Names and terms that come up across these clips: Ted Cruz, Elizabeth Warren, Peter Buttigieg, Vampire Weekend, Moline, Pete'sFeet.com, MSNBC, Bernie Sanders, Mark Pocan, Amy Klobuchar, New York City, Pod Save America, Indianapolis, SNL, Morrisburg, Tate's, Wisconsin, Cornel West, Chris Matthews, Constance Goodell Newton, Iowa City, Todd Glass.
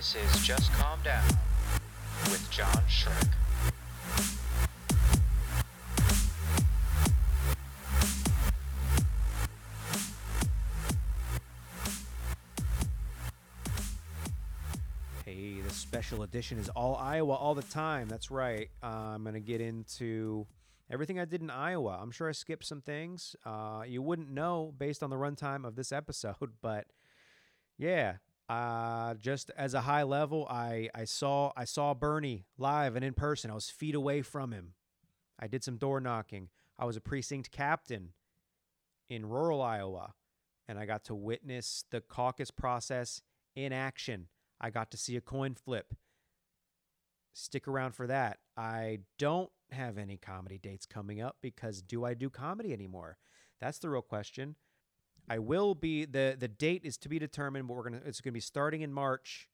This is Just Calm Down with John Shrek. Hey, this special edition is all Iowa all the time. That's right. I'm going to get into everything I did in Iowa. I'm sure I skipped some things. You wouldn't know based on the runtime of this episode, but yeah. Just as a high level, I saw Bernie live and in person. I was feet away from him. I did some door knocking. I was a precinct captain in rural Iowa, and I got to witness the caucus process in action. I got to see a coin flip. Stick around for that. I don't have any comedy dates coming up because do I do comedy anymore? That's the real question. I will be, the date is to be determined, but it's going to be starting in March.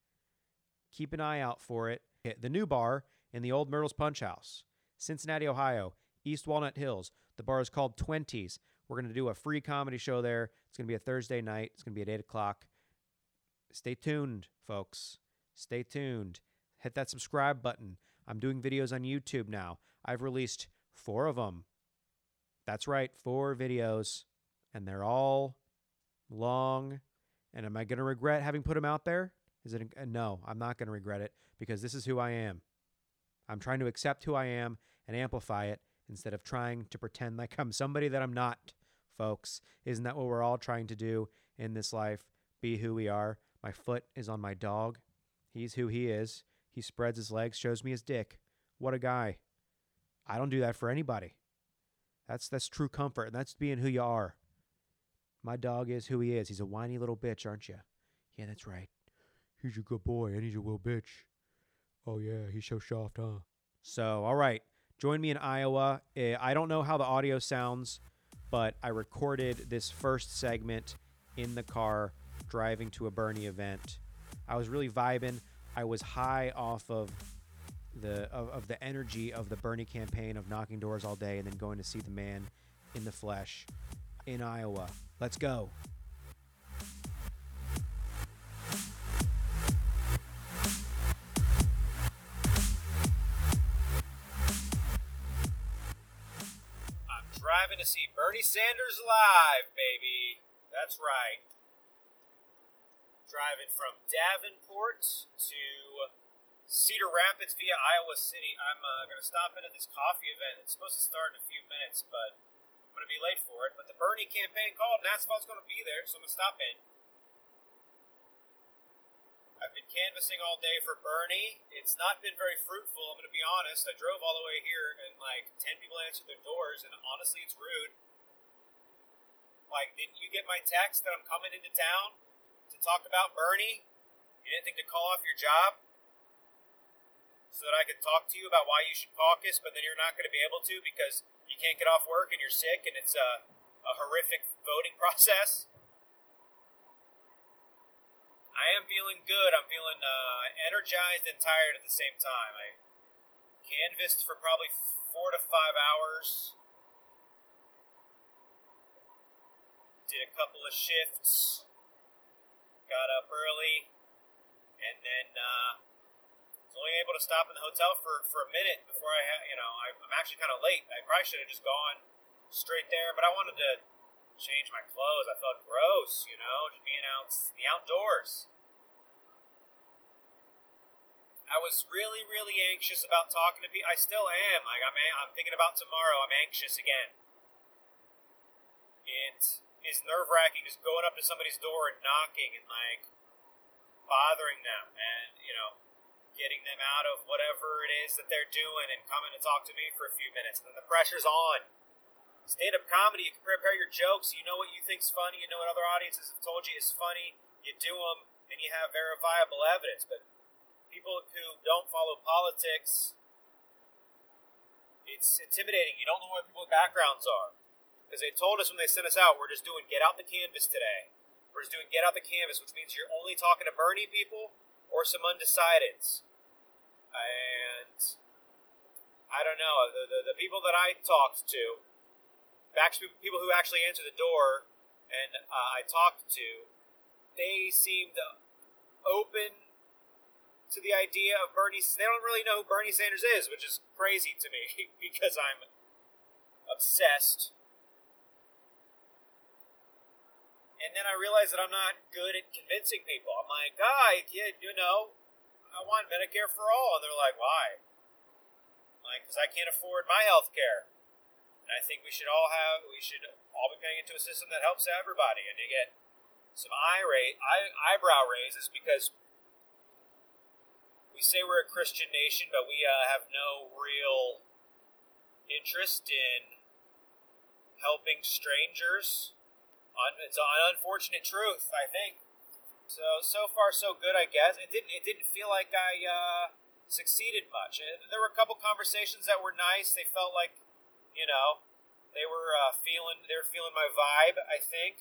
Keep an eye out for it. The new bar in the old Myrtle's Punch House, Cincinnati, Ohio, East Walnut Hills. The bar is called 20s. We're going to do a free comedy show there. It's going to be a Thursday night. It's going to be at 8 o'clock. Stay tuned, folks. Stay tuned. Hit that subscribe button. I'm doing videos on YouTube now. I've released 4 of them. That's right, 4 videos, and they're all long. And am I going to regret having put him out there? No, I'm not going to regret it because this is who I am. I'm trying to accept who I am and amplify it instead of trying to pretend like I'm somebody that I'm not, folks. Isn't that what we're all trying to do in this life? Be who we are. My foot is on my dog. He's who he is. He spreads his legs, shows me his dick. What a guy. I don't do that for anybody. That's true comfort, and that's being who you are. My dog is who he is. He's a whiny little bitch, aren't you? Yeah, that's right. He's a good boy, and he's a little bitch. Oh, yeah, he's so soft, huh? So, all right. Join me in Iowa. I don't know how the audio sounds, but I recorded this first segment in the car driving to a Bernie event. I was really vibing. I was high off of the energy of the Bernie campaign of knocking doors all day and then going to see the man in the flesh in Iowa. Let's go. I'm driving to see Bernie Sanders live, baby. That's right. Driving from Davenport to Cedar Rapids via Iowa City. I'm going to stop in at this coffee event. It's supposed to start in a few minutes, but I'm going to be late for it, but the Bernie campaign called, and Asphalt's going to be there, so I'm going to stop in. I've been canvassing all day for Bernie. It's not been very fruitful, I'm going to be honest. I drove all the way here, and like 10 people answered their doors, and honestly, it's rude. Like, didn't you get my text that I'm coming into town to talk about Bernie? You didn't think to call off your job so that I could talk to you about why you should caucus, but then you're not going to be able to because you can't get off work and you're sick and it's a horrific voting process. I am feeling good. I'm feeling energized and tired at the same time. I canvassed for probably 4 to 5 hours. Did a couple of shifts. Got up early. And then I was only able to stop in the hotel for a minute before I'm actually kind of late. I probably should have just gone straight there, but I wanted to change my clothes. I felt gross, just being out in the outdoors. I was really, really anxious about talking to people. I still am. Like, I'm thinking about tomorrow. I'm anxious again. It is nerve-wracking just going up to somebody's door and knocking and, like, bothering them and, getting them out of whatever it is that they're doing and coming to talk to me for a few minutes. And then the pressure's on. Stand-up comedy, you can prepare your jokes. You know what you think's funny. You know what other audiences have told you is funny. You do them, and you have verifiable evidence. But people who don't follow politics, it's intimidating. You don't know what people's backgrounds are. Because they told us when they sent us out, we're just doing get out the canvas today. We're just doing get out the canvas, which means you're only talking to Bernie people or some undecideds. And I don't know, the people that I talked to, people who actually answered the door and I talked to, they seemed open to the idea of Bernie. They don't really know who Bernie Sanders is, which is crazy to me because I'm obsessed. And then I realized that I'm not good at convincing people. I'm like, kid, you know, I want Medicare for all. And they're like, why? I'm like, because I can't afford my health care. And I think we should all be paying into a system that helps everybody. And you get some eyebrow raises because we say we're a Christian nation, but we have no real interest in helping strangers. It's an unfortunate truth, I think. So far, so good, I guess. It didn't feel like I succeeded much. There were a couple conversations that were nice. They felt like, you know, they were feeling my vibe, I think.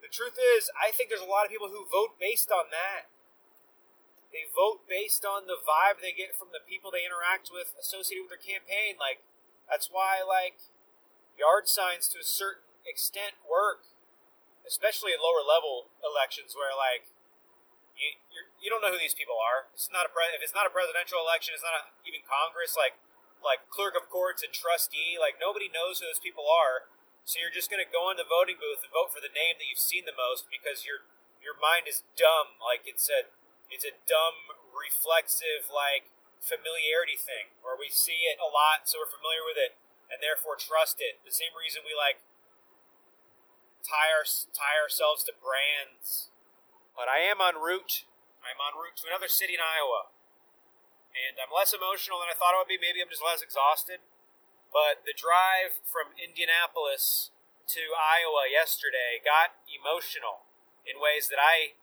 The truth is, I think there's a lot of people who vote based on that. They vote based on the vibe they get from the people they interact with associated with their campaign. Like, that's why, like, yard signs to a certain extent work, especially at lower level elections where like you don't know who these people are. It's not if it's not a presidential election, it's not even Congress, like clerk of courts and trustee, like nobody knows who those people are. So you're just gonna go in the voting booth and vote for the name that you've seen the most because your mind is dumb. Like it's a dumb reflexive like familiarity thing where we see it a lot, so we're familiar with it and therefore trust it. The same reason we like tie ourselves to brands. But I'm en route to another city in Iowa. And I'm less emotional than I thought I would be. Maybe I'm just less exhausted. But the drive from Indianapolis to Iowa yesterday got emotional in ways that I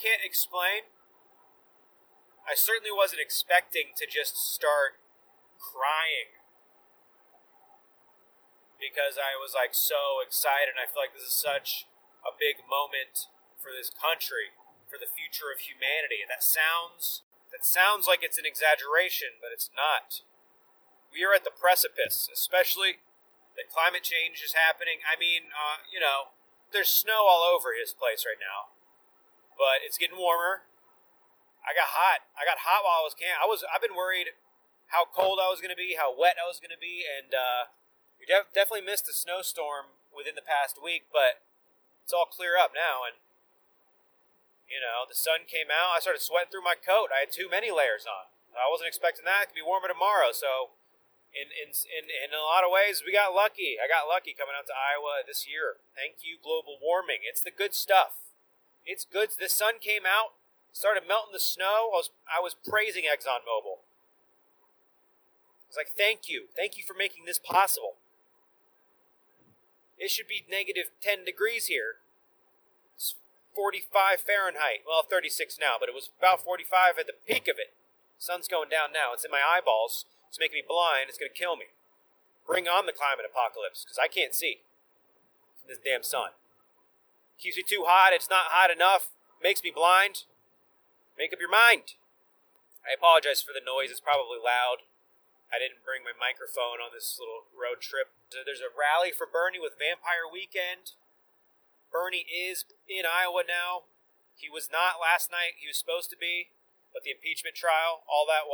can't explain. I certainly wasn't expecting to just start crying, because I was like so excited and I feel like this is such a big moment for this country, for the future of humanity. And that sounds like it's an exaggeration, but it's not. We are at the precipice, especially that climate change is happening. I mean, you know, there's snow all over his place right now, but it's getting warmer. I got hot while I was camping. I've been worried how cold I was going to be, how wet I was going to be, and we definitely missed a snowstorm within the past week, but it's all clear up now. And, you know, the sun came out. I started sweating through my coat. I had too many layers on. I wasn't expecting that. It could be warmer tomorrow. So, in a lot of ways, we got lucky. I got lucky coming out to Iowa this year. Thank you, global warming. It's the good stuff. It's good. The sun came out, started melting the snow. I was praising ExxonMobil. I was like, thank you. Thank you for making this possible. It should be negative 10 degrees here. It's 45 Fahrenheit. Well, 36 now, but it was about 45 at the peak of it. Sun's going down now. It's in my eyeballs. It's making me blind. It's going to kill me. Bring on the climate apocalypse, because I can't see from this damn sun. Keeps me too hot. It's not hot enough. Makes me blind. Make up your mind. I apologize for the noise. It's probably loud. I didn't bring my microphone on this little road trip. There's a rally for Bernie with Vampire Weekend. Bernie is in Iowa now. He was not last night. He was supposed to be, but the impeachment trial, all that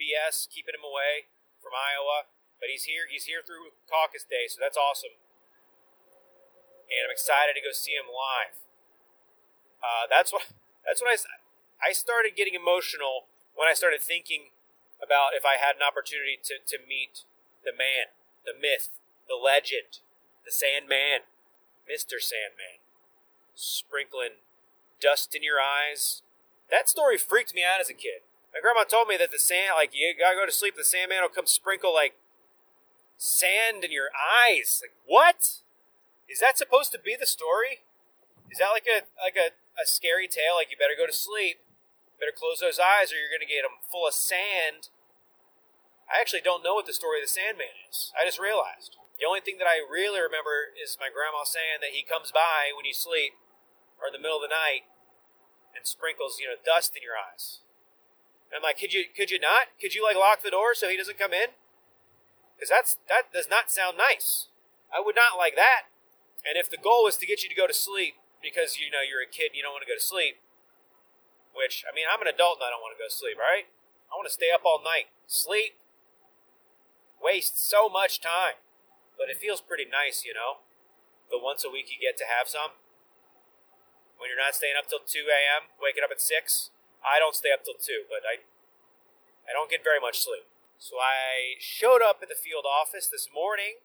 BS, keeping him away from Iowa. But he's here. He's here through caucus day, so that's awesome. And I'm excited to go see him live. That's when I started getting emotional when I started thinking about if I had an opportunity to meet the man, the myth, the legend, the Sandman, Mr. Sandman, sprinkling dust in your eyes. That story freaked me out as a kid. My grandma told me that you gotta go to sleep, the Sandman will come sprinkle, like, sand in your eyes. Like, what? Is that supposed to be the story? Is that like a scary tale, like, you better go to sleep? Better close those eyes or you're going to get them full of sand. I actually don't know what the story of the Sandman is. I just realized. The only thing that I really remember is my grandma saying that he comes by when you sleep or in the middle of the night and sprinkles, you know, dust in your eyes. And I'm like, could you not? Could you, like, lock the door so he doesn't come in? Because that does not sound nice. I would not like that. And if the goal was to get you to go to sleep because, you know, you're a kid and you don't want to go to sleep, which, I mean, I'm an adult and I don't want to go to sleep, all right? I want to stay up all night. Sleep wastes so much time, but it feels pretty nice, you know, the once a week you get to have some. When you're not staying up till 2 a.m., waking up at 6, I don't stay up till 2, but I don't get very much sleep. So I showed up at the field office this morning,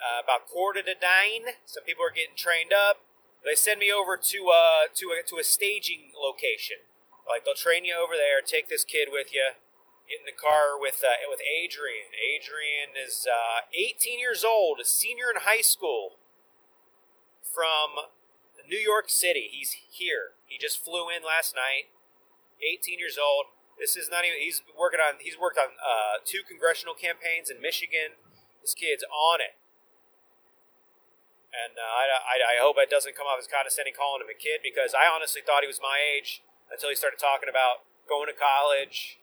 about 8:45. Some people are getting trained up. They send me over to a staging location. Like, they'll train you over there, take this kid with you, get in the car with Adrian. Adrian is 18 years old, a senior in high school from New York City. He's here. He just flew in last night, 18 years old. This is not even, he's worked on 2 congressional campaigns in Michigan. This kid's on it. And I hope it doesn't come off as condescending calling him a kid, because I honestly thought he was my age until he started talking about going to college,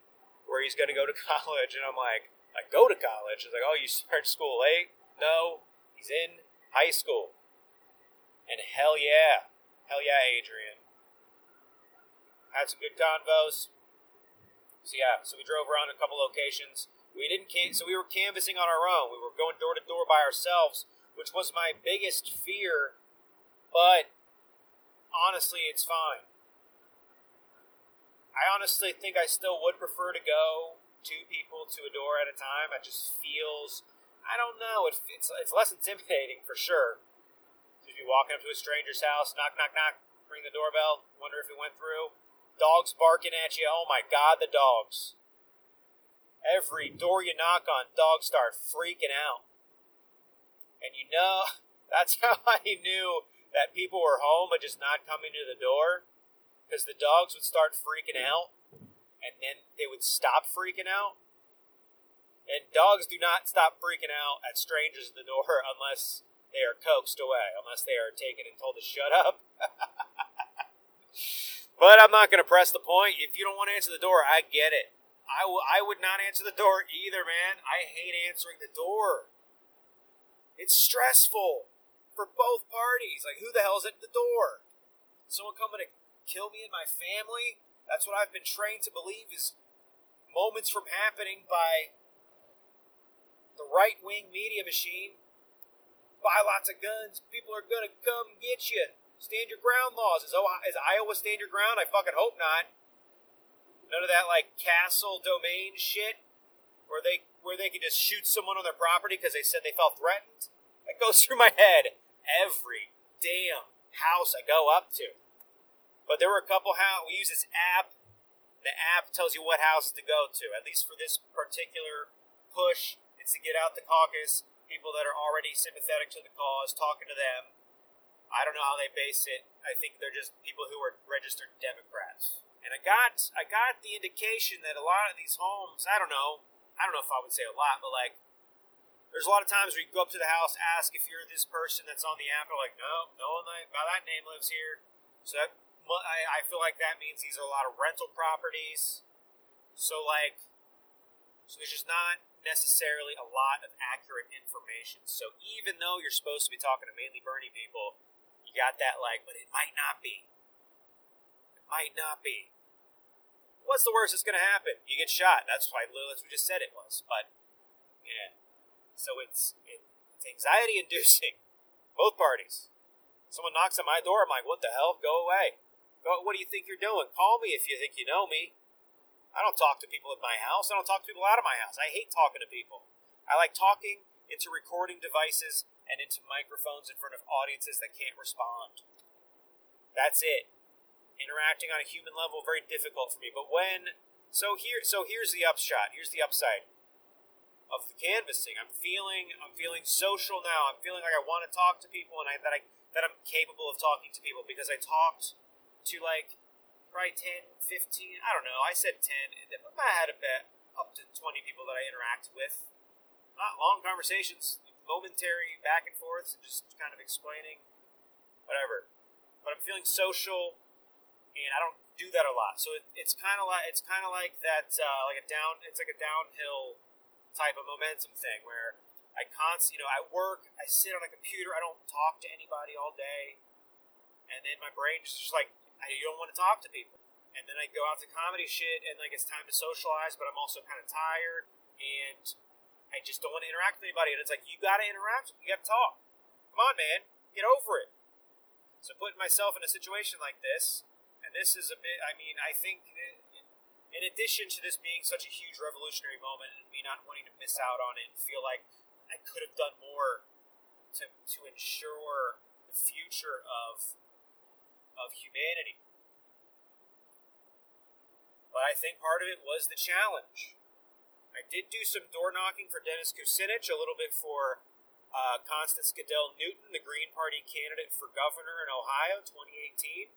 where he's going to go to college. And I'm like, I go to college? It's like, oh, you start school late? No, he's in high school. And hell yeah, Adrian. Had some good convos. So yeah, so we drove around a couple locations. So we were canvassing on our own. We were going door to door by ourselves, which was my biggest fear, but honestly, it's fine. I honestly think I still would prefer to go 2 people to a door at a time. It just feels, I don't know, it's less intimidating for sure. Just be walking up to a stranger's house, knock, knock, knock, ring the doorbell, wonder if it went through. Dogs barking at you. Oh my God, the dogs. Every door you knock on, dogs start freaking out. And you know, that's how I knew that people were home but just not coming to the door, because the dogs would start freaking out and then they would stop freaking out. And dogs do not stop freaking out at strangers at the door unless they are coaxed away, unless they are taken and told to shut up. But I'm not going to press the point. If you don't want to answer the door, I get it. I would not answer the door either, man. I hate answering the door. It's stressful for both parties. Like, who the hell's at the door? Someone coming to kill me and my family? That's what I've been trained to believe is moments from happening by the right-wing media machine. Buy lots of guns. People are going to come get you. Stand your ground laws. Is Iowa stand your ground? I fucking hope not. None of that, like, castle domain shit where they can just shoot someone on their property because they said they felt threatened. That goes through my head every damn house I go up to. But there were a couple houses. We use this app. The app tells you what houses to go to, at least for this particular push. It's to get out the caucus, people that are already sympathetic to the cause, talking to them. I don't know how they base it. I think they're just people who are registered Democrats. And I got the indication that a lot of these homes, I don't know if I would say a lot, but like, there's a lot of times where you go up to the house, ask if you're this person that's on the app, and like, no one by that name lives here. So that, I feel like that means these are a lot of rental properties. So there's just not necessarily a lot of accurate information. So even though you're supposed to be talking to mainly Bernie people, you got that, like, but it might not be. It might not be. What's the worst that's going to happen? You get shot. That's why Lilith, we just said it was. But, yeah. So it's anxiety-inducing. Both parties. Someone knocks on my door, I'm like, what the hell? Go away. What do you think you're doing? Call me if you think you know me. I don't talk to people at my house. I don't talk to people out of my house. I hate talking to people. I like talking into recording devices and into microphones in front of audiences that can't respond. That's it. Interacting on a human level, very difficult for me. But here's the upshot. Here's the upside of the canvassing. I'm feeling social now. I'm feeling like I want to talk to people, and I'm capable of talking to people, because I talked to, like, probably 10, 15, I don't know. I said 10, and then I had about up to 20 people that I interacted with. Not long conversations. Momentary back and forth, and just kind of explaining whatever. But I'm feeling social, and I don't do that a lot. So it's like a downhill type of momentum thing where I I work, I sit on a computer, I don't talk to anybody all day, and then my brain just like, you don't want to talk to people. And then I go out to comedy shit, and, like, it's time to socialize, but I'm also kind of tired, and I just don't want to interact with anybody. And it's like, you got to interact. You got to talk. Come on, man. Get over it. So putting myself in a situation like this, and this is a bit, I mean, I think, in addition to this being such a huge revolutionary moment and me not wanting to miss out on it and feel like I could have done more to ensure the future of humanity. But I think part of it was the challenge. I did do some door knocking for Dennis Kucinich, a little bit for Constance Goodell Newton, the Green Party candidate for governor in Ohio, 2018.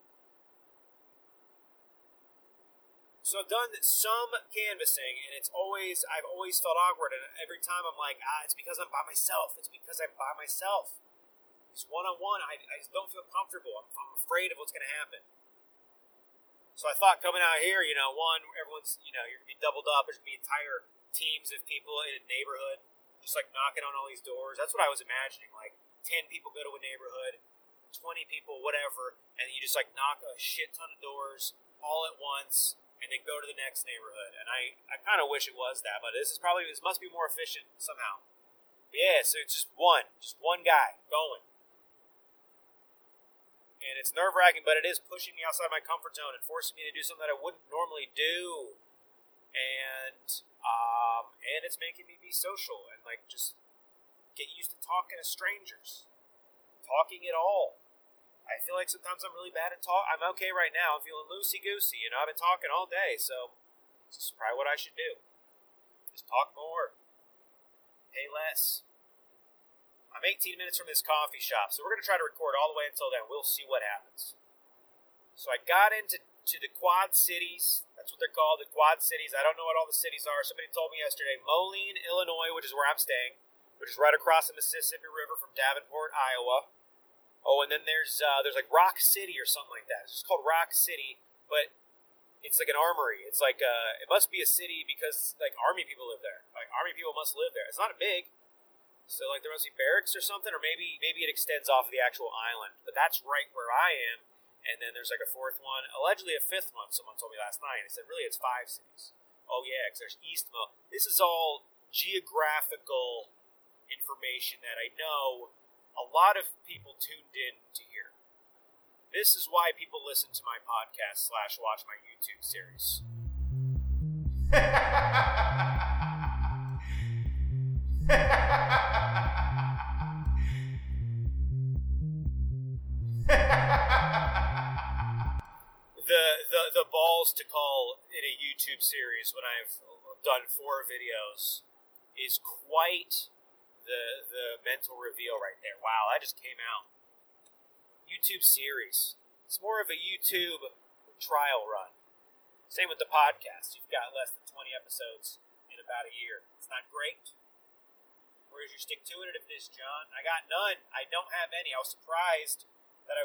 So I've done some canvassing, and I've always felt awkward, and every time I'm like, it's because I'm by myself. It's because I'm by myself. It's one-on-one. I just don't feel comfortable. I'm afraid of what's going to happen. So I thought coming out here, you know, one, everyone's, you know, you're going to be doubled up. There's going to be entire teams of people in a neighborhood just, like, knocking on all these doors. That's what I was imagining. Like, 10 people go to a neighborhood, 20 people, whatever, and you just, like, knock a shit ton of doors all at once and then go to the next neighborhood. And I kind of wish it was that, but this must be more efficient somehow. But yeah, so it's just one guy going. And it's nerve-wracking, but it is pushing me outside my comfort zone and forcing me to do something that I wouldn't normally do. And it's making me be social and, like, just get used to talking to strangers. Talking at all. I feel like sometimes I'm really bad at talking. I'm okay right now. I'm feeling loosey-goosey. You know, I've been talking all day, so this is probably what I should do. Just talk more. Pay less. I'm 18 minutes from this coffee shop, so we're going to try to record all the way until then. We'll see what happens. So I got into the Quad Cities. That's what they're called, the Quad Cities. I don't know what all the cities are. Somebody told me yesterday, Moline, Illinois, which is where I'm staying, which is right across the Mississippi River from Davenport, Iowa. Oh, and then there's like Rock City or something like that. It's just called Rock City, but it's like an armory. It's like it must be a city because, like, army people live there. Like, army people must live there. It's not big. So, like, there must be barracks or something, or maybe it extends off of the actual island. But that's right where I am. And then there's, like, a fourth one. Allegedly a fifth one, someone told me last night. They said, really, it's 5 cities. Oh, yeah, because there's East Mo. This is all geographical information that I know a lot of people tuned in to hear. This is why people listen to my podcast / watch my YouTube series. The balls to call it a YouTube series when I've done 4 videos is quite the mental reveal right there. Wow, I just came out. YouTube series. It's more of a YouTube trial run. Same with the podcast. You've got less than 20 episodes in about a year. It's not great. Where is your stick to it of this, John? I got none. I don't have any. I was surprised that I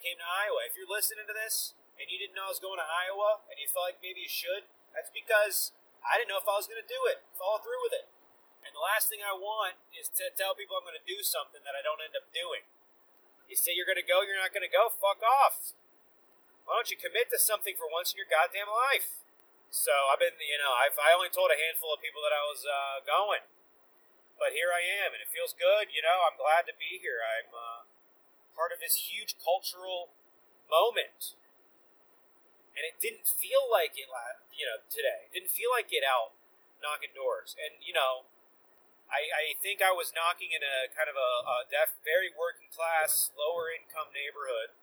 came to Iowa. If you're listening to this and you didn't know I was going to Iowa and you felt like maybe you should, that's because I didn't know if I was going to do it, follow through with it. And the last thing I want is to tell people I'm going to do something that I don't end up doing. You say you're going to go, you're not going to go, fuck off. Why don't you commit to something for once in your goddamn life? So I've been, you know, I only told a handful of people that I was going. But here I am, and it feels good, you know, I'm glad to be here. I'm part of this huge cultural moment. And it didn't feel like it, you know, today. It didn't feel like it out knocking doors. And, you know, I think I was knocking in a kind of a very working class, lower income neighborhood.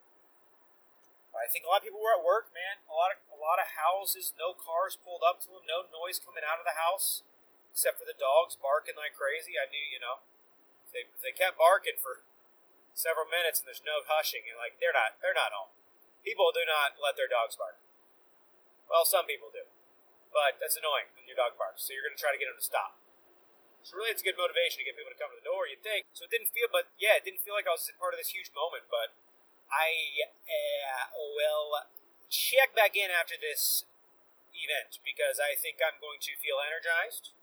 I think a lot of people were at work, man. A lot of houses, no cars pulled up to them, no noise coming out of the house, except for the dogs barking like crazy. I knew, you know, they kept barking for several minutes, and there's no hushing, and, like, they're not home. People do not let their dogs bark. Well, some people do, but that's annoying when your dog barks, so you're going to try to get them to stop. So really, it's a good motivation to get people to come to the door, you'd think. So it didn't feel like I was part of this huge moment, but I will check back in after this event, because I think I'm going to feel energized.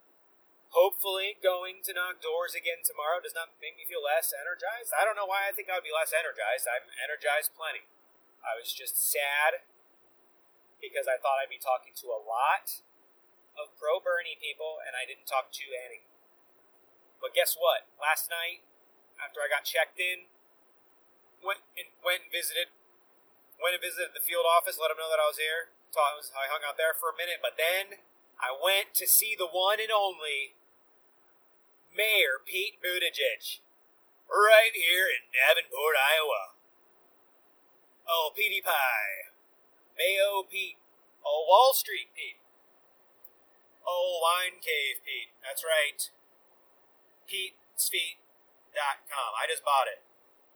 Hopefully, going to knock doors again tomorrow does not make me feel less energized. I don't know why I think I would be less energized. I'm energized plenty. I was just sad because I thought I'd be talking to a lot of pro-Bernie people, and I didn't talk to any. But guess what? Last night, after I got checked in, went and visited the field office, let them know that I was here. I hung out there for a minute, but then I went to see the one and only Mayor Pete Buttigieg, right here in Davenport, Iowa. Oh, Petey Pie. Mayo Pete. Oh, Wall Street Pete. Oh, Wine Cave Pete. That's right. Pete'sFeet.com. I just bought it.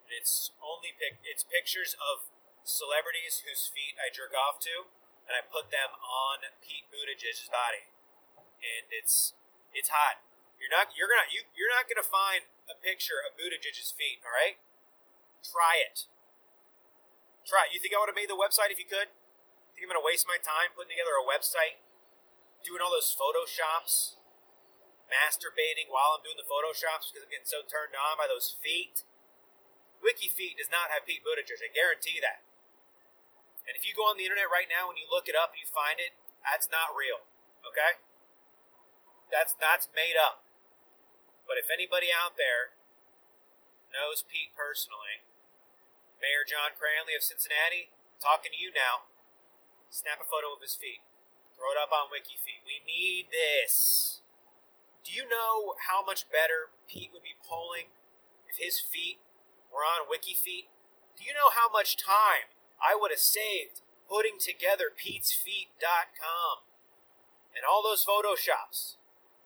And it's pictures of celebrities whose feet I jerk off to, and I put them on Pete Buttigieg's body. And it's hot. You're not gonna find a picture of Buttigieg's feet, all right? Try it. Try it. You think I would have made the website if you could? Think I'm going to waste my time putting together a website, doing all those Photoshops, masturbating while I'm doing the Photoshops because I'm getting so turned on by those feet? WikiFeet does not have Pete Buttigieg. I guarantee that. And if you go on the internet right now and you look it up and you find it, that's not real, okay? That's made up. But if anybody out there knows Pete personally, Mayor John Cranley of Cincinnati, talking to you now. Snap a photo of his feet. Throw it up on WikiFeet. We need this. Do you know how much better Pete would be polling if his feet were on WikiFeet? Do you know how much time I would have saved putting together Pete'sFeet.com and all those Photoshops?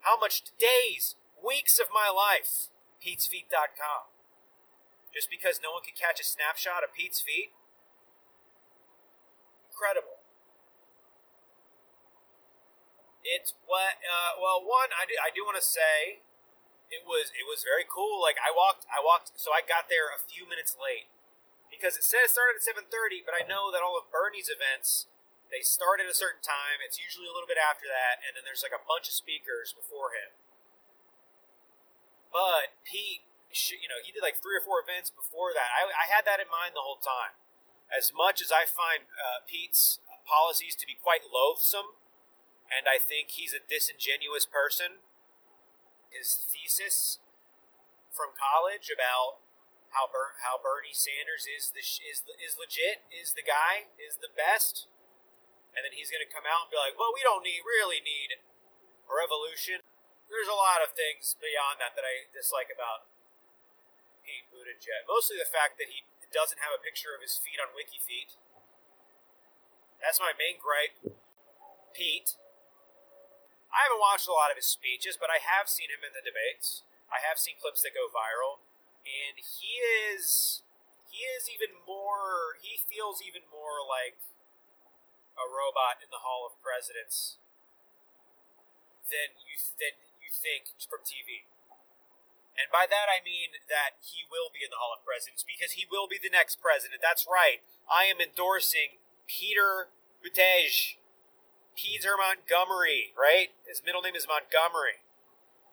How much days, weeks of my life? Pete'sFeet.com. Just because no one could catch a snapshot of Pete's feet? Incredible. It's what, I do want to say it was very cool. Like I walked, so I got there a few minutes late because it said it started at 7:30, but I know that all of Bernie's events, they start at a certain time. It's usually a little bit after that. And then there's like a bunch of speakers before him. But Pete, you know, he did like 3 or 4 events before that. I had that in mind the whole time. As much as I find Pete's policies to be quite loathsome, and I think he's a disingenuous person, his thesis from college about how Bernie Sanders is legit, is the guy, is the best, and then he's going to come out and be like, well, we don't really need a revolution. There's a lot of things beyond that I dislike about Pete Buttigieg. Mostly the fact that he doesn't have a picture of his feet on WikiFeet. That's my main gripe. Pete. I haven't watched a lot of his speeches, but I have seen him in the debates. I have seen clips that go viral. And he feels even more like a robot in the Hall of Presidents than you think from TV. And by that, I mean that he will be in the Hall of Presidents because he will be the next president. That's right. I am endorsing Peter Buttigieg. Peter Montgomery, right? His middle name is Montgomery.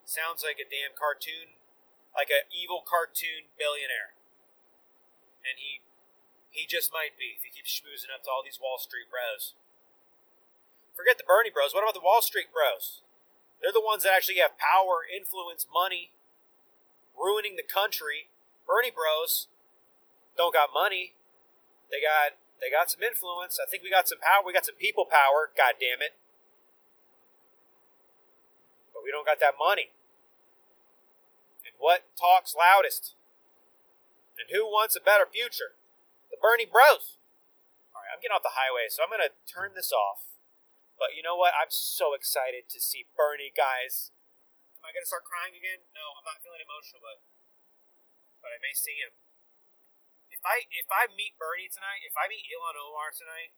Sounds like a damn cartoon, like an evil cartoon billionaire. And he just might be if he keeps schmoozing up to all these Wall Street bros. Forget the Bernie bros. What about the Wall Street bros? They're the ones that actually have power, influence, money. Ruining the country. Bernie bros don't got money. They got some influence. I think we got some power. We got some people power. God damn it. But we don't got that money. And what talks loudest? And who wants a better future? The Bernie bros. All right, I'm getting off the highway, so I'm going to turn this off. But you know what? I'm so excited to see Bernie, guys. Am I going to start crying again? No, I'm not feeling emotional, but I may see him. If I meet Bernie tonight, if I meet Ilhan Omar tonight,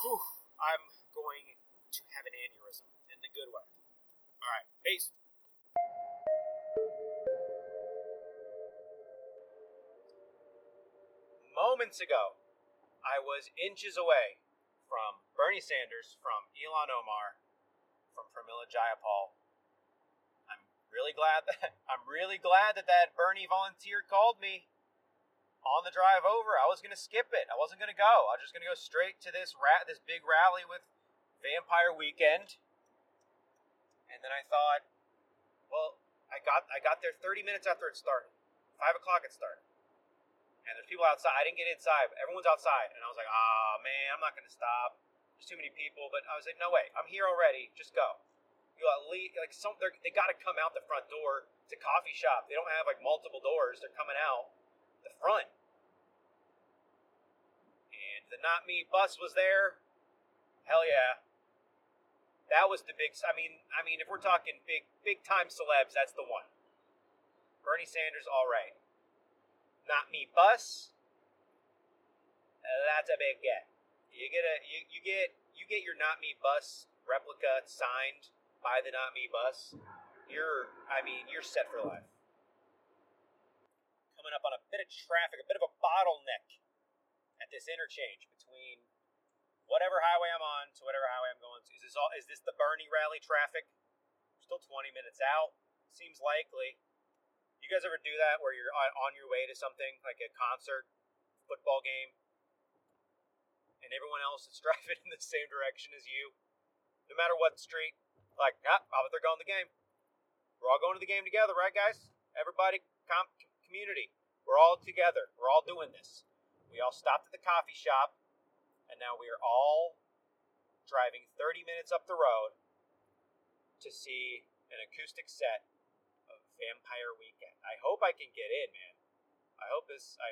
whew, I'm going to have an aneurysm in the good way. All right, peace. Moments ago, I was inches away from Bernie Sanders, from Ilhan Omar, from Pramila Jayapal. I'm really glad that Bernie volunteer called me. on the drive over, I was going to skip it. I wasn't going to go. I was just going to go straight to this big rally with Vampire Weekend. And then I thought, well, I got there 30 minutes after it started. 5 o'clock it started. And there's people outside. I didn't get inside. But everyone's outside. And I was like, ah, man, I'm not going to stop. There's too many people. But I was like, no way. I'm here already. Just go. You at least, like, they got to come out the front door. It's a coffee shop. They don't have, like, multiple doors. They're coming out the front. And the Not Me bus was there. Hell yeah. That was the big, I mean, if we're talking big time celebs, that's the one. Bernie Sanders, all right. Not Me bus. That's a big get. You get your Not Me bus replica signed by the Not Me bus. You're set for life. Coming up on a bit of traffic, a bit of a bottleneck at this interchange between whatever highway I'm on to whatever highway I'm going to. Is this the Bernie rally traffic? We're still 20 minutes out. Seems likely. You guys ever do that where you're on your way to something, like a concert, football game, and everyone else is driving in the same direction as you? No matter what street, like, I bet they're going to the game. We're all going to the game together, right, guys? Everybody, community, we're all together. We're all doing this. We all stopped at the coffee shop, and now we are all driving 30 minutes up the road to see an acoustic set. Vampire Weekend. I hope I can get in, man. I hope this kind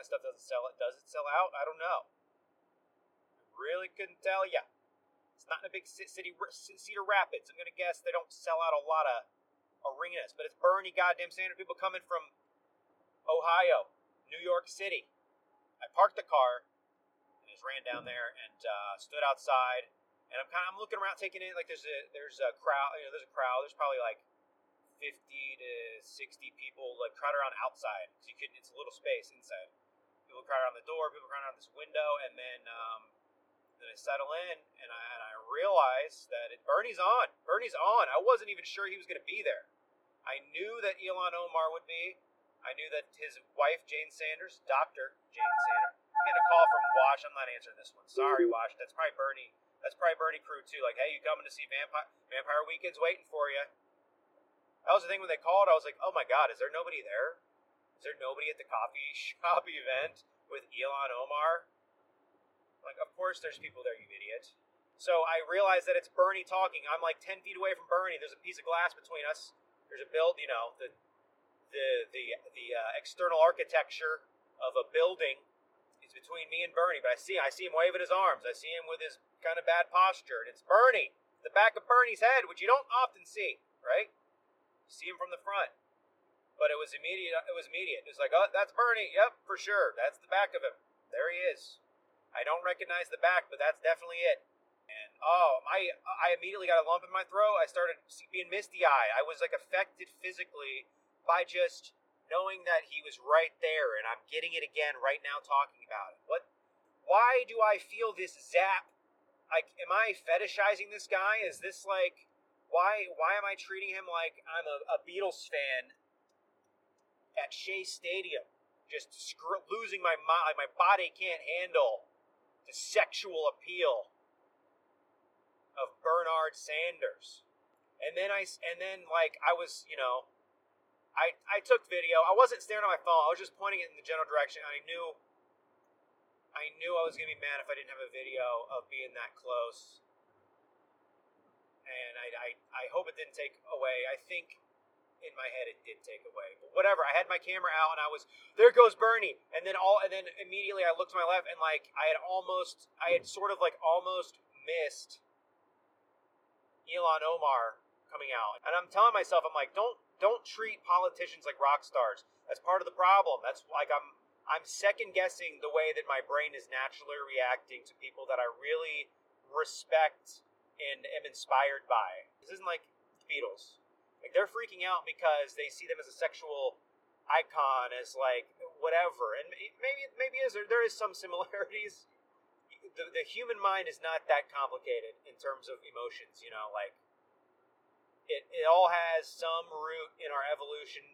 of stuff doesn't sell. Does it sell out? I don't know. I really couldn't tell ya. It's not in a big city, Cedar Rapids. I'm gonna guess they don't sell out a lot of arenas, but it's Bernie goddamn Sanders. People coming from Ohio, New York City. I parked the car and just ran down there and stood outside. And I'm looking around, taking in, like, there's a crowd. You know, there's a crowd. There's probably like 50 to 60 people, like, crowd around outside, because you couldn't, it's a little space inside. People crowd around the door, people crowd around this window, and then I settle in, and I realize that Bernie's on. I wasn't even sure he was going to be there. I knew that Ilhan Omar would be. I knew that his wife, Jane Sanders, Dr. Jane Sanders, I'm getting a call from Wash. I'm not answering this one. Sorry, Wash. That's probably Bernie. That's probably Bernie crew, too. Like, hey, you coming to see Vampire Weekend's waiting for you. That was the thing when they called, I was like, oh my God, is there nobody there? Is there nobody at the coffee shop event with Ilhan Omar? Like, of course there's people there, you idiot. So I realized that it's Bernie talking. I'm like 10 feet away from Bernie. There's a piece of glass between us. There's a build, you know, the external architecture of a building is between me and Bernie. But I see him waving his arms. I see him with his kind of bad posture. And it's Bernie, the back of Bernie's head, which you don't often see, right? See him from the front, but it was immediate. It was like, oh, that's Bernie. Yep, for sure. That's the back of him. There he is. I don't recognize the back, but that's definitely it. And oh, I immediately got a lump in my throat. I started being misty-eyed. I was, like, affected physically by just knowing that he was right there, and I'm getting it again right now talking about it. What? Why do I feel this zap? Like, am I fetishizing this guy? Is this like? Why am I treating him like I'm a Beatles fan at Shea Stadium, just losing my mind, like my body can't handle the sexual appeal of Bernard Sanders? And then I took video. I wasn't staring at my phone. I was just pointing it in the general direction. I knew I was gonna be mad if I didn't have a video of being that close. And I hope it didn't take away. I think in my head it did take away. But whatever. I had my camera out and I was, there goes Bernie. And then immediately I looked to my left and, like, I had sort of almost missed Ilhan Omar coming out. And I'm telling myself, I'm like, don't treat politicians like rock stars. That's part of the problem. That's like I'm second guessing the way that my brain is naturally reacting to people that I really respect and am inspired by. This isn't like the Beatles. Like, they're freaking out because they see them as a sexual icon, as, like, whatever. And maybe there is some similarities. The human mind is not that complicated in terms of emotions, you know? Like, it all has some root in our evolution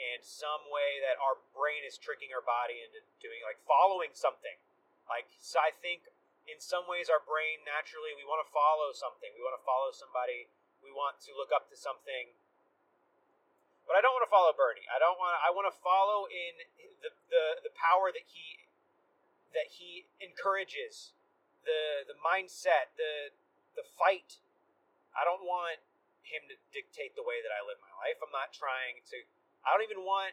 in some way that our brain is tricking our body into doing, like following something. Like, so I think in some ways our brain naturally, we want to follow something. We want to follow somebody. We want to look up to something. But I don't want to follow Bernie. I want to follow in the power that he encourages, the mindset, the fight. I don't want him to dictate the way that I live my life. I'm not trying to. I don't even want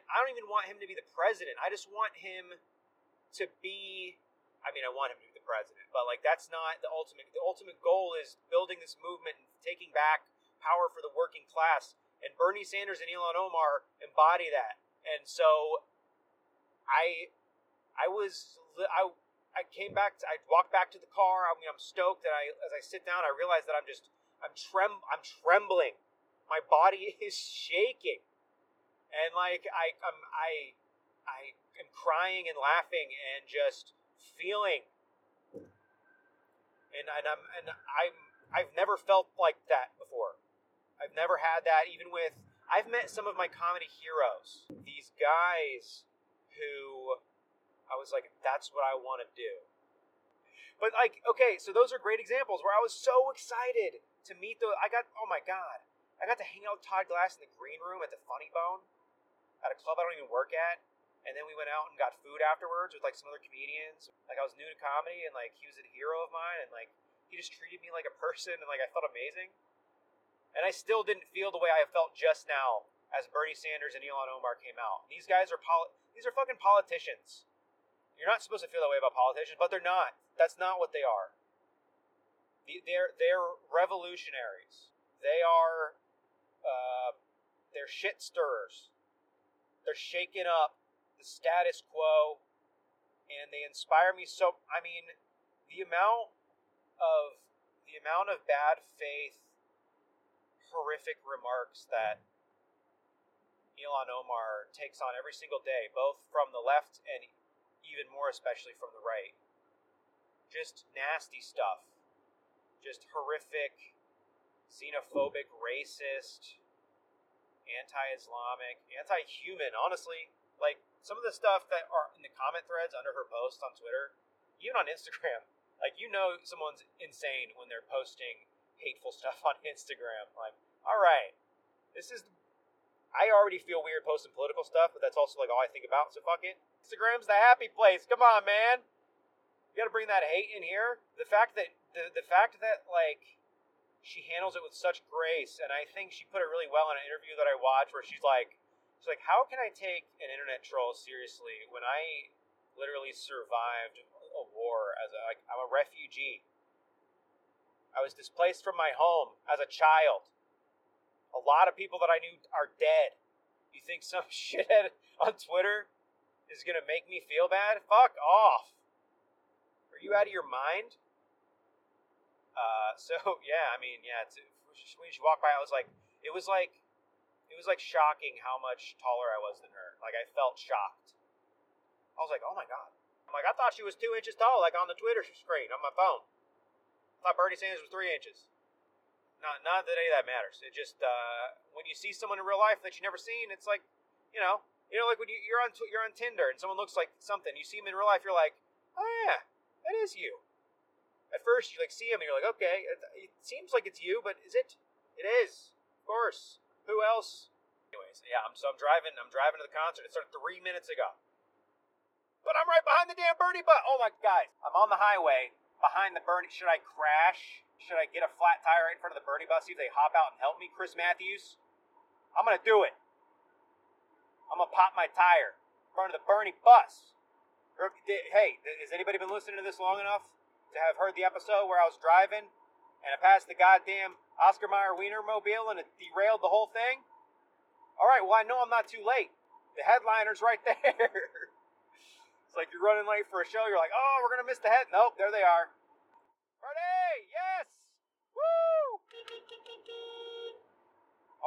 him to be the president. I just want him to be. I mean, I want him to be the president, but like that's not the ultimate. The ultimate goal is building this movement and taking back power for the working class. And Bernie Sanders and Ilhan Omar embody that. And so, I came back. I walked back to the car. I mean, I'm stoked that as I sit down, I realize that I'm trembling. My body is shaking, and like I am crying and laughing and just feeling. I've never felt like that before. I've never had that. I've met some of my comedy heroes. These guys who I was like, that's what I want to do. But like, okay, so those are great examples where I was so excited to meet I got to hang out with Todd Glass in the green room at the Funny Bone at a club I don't even work at. And then we went out and got food afterwards with like some other comedians. Like I was new to comedy and like he was a hero of mine and like he just treated me like a person and like I felt amazing. And I still didn't feel the way I felt just now as Bernie Sanders and Ilhan Omar came out. These guys are these are fucking politicians. You're not supposed to feel that way about politicians, but they're not. That's not what they are. They're revolutionaries. They are they're shit stirrers. They're shaking up the status quo, and they inspire me. So I mean, the amount of bad faith, horrific remarks that Ilhan Omar takes on every single day, both from the left and even more especially from the right. Just nasty stuff. Just horrific, xenophobic, racist, anti-Islamic, anti-human, honestly. Like, some of the stuff that are in the comment threads under her posts on Twitter, even on Instagram, like, you know someone's insane when they're posting hateful stuff on Instagram. Like, all right, I already feel weird posting political stuff, but that's also, like, all I think about, so fuck it. Instagram's the happy place. Come on, man. You gotta bring that hate in here. The fact that like she handles it with such grace, and I think she put it really well in an interview that I watched where she's like, how can I take an internet troll seriously when I literally survived a war I'm a refugee. I was displaced from my home as a child. A lot of people that I knew are dead. You think some shithead on Twitter is going to make me feel bad? Fuck off. Are you out of your mind? When she walked by, it was like shocking how much taller I was than her. Like, I felt shocked. I was like, oh my God. I'm like, I thought she was 2 inches tall, like on the Twitter screen on my phone. I thought Bernie Sanders was 3 inches. Not that any of that matters. It just, when you see someone in real life that you've never seen, it's like, you know, like when you're on Tinder and someone looks like something, you see him in real life, you're like, oh yeah, that is you. At first, you like see him and you're like, okay, it seems like it's you, but is it? It is, of course. Who else? Anyways, yeah. I'm driving to the concert. It started 3 minutes ago, but I'm right behind the damn Bernie. But oh my guys, I'm on the highway behind the Bernie. Should I crash? Should I get a flat tire right in front of the Bernie bus? See if they hop out and help me, Chris Matthews. I'm gonna do it. I'm gonna pop my tire in front of the Bernie bus. Hey, has anybody been listening to this long enough to have heard the episode where I was driving and I passed the goddamn Oscar Mayer Wienermobile and it derailed the whole thing? All right, well, I know I'm not too late. The headliner's right there. It's like you're running late for a show. You're like, oh, we're going to miss the head. Nope, there they are. Ready? Yes! Woo!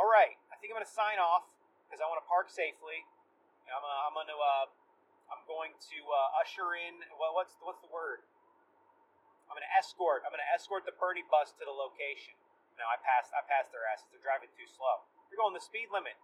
All right, I think I'm going to sign off, because I want to park safely. I'm going to usher in. Well, what's the word? I'm going to escort the Bernie bus to the location. Now I passed their asses. They're driving too slow. They're going the speed limit.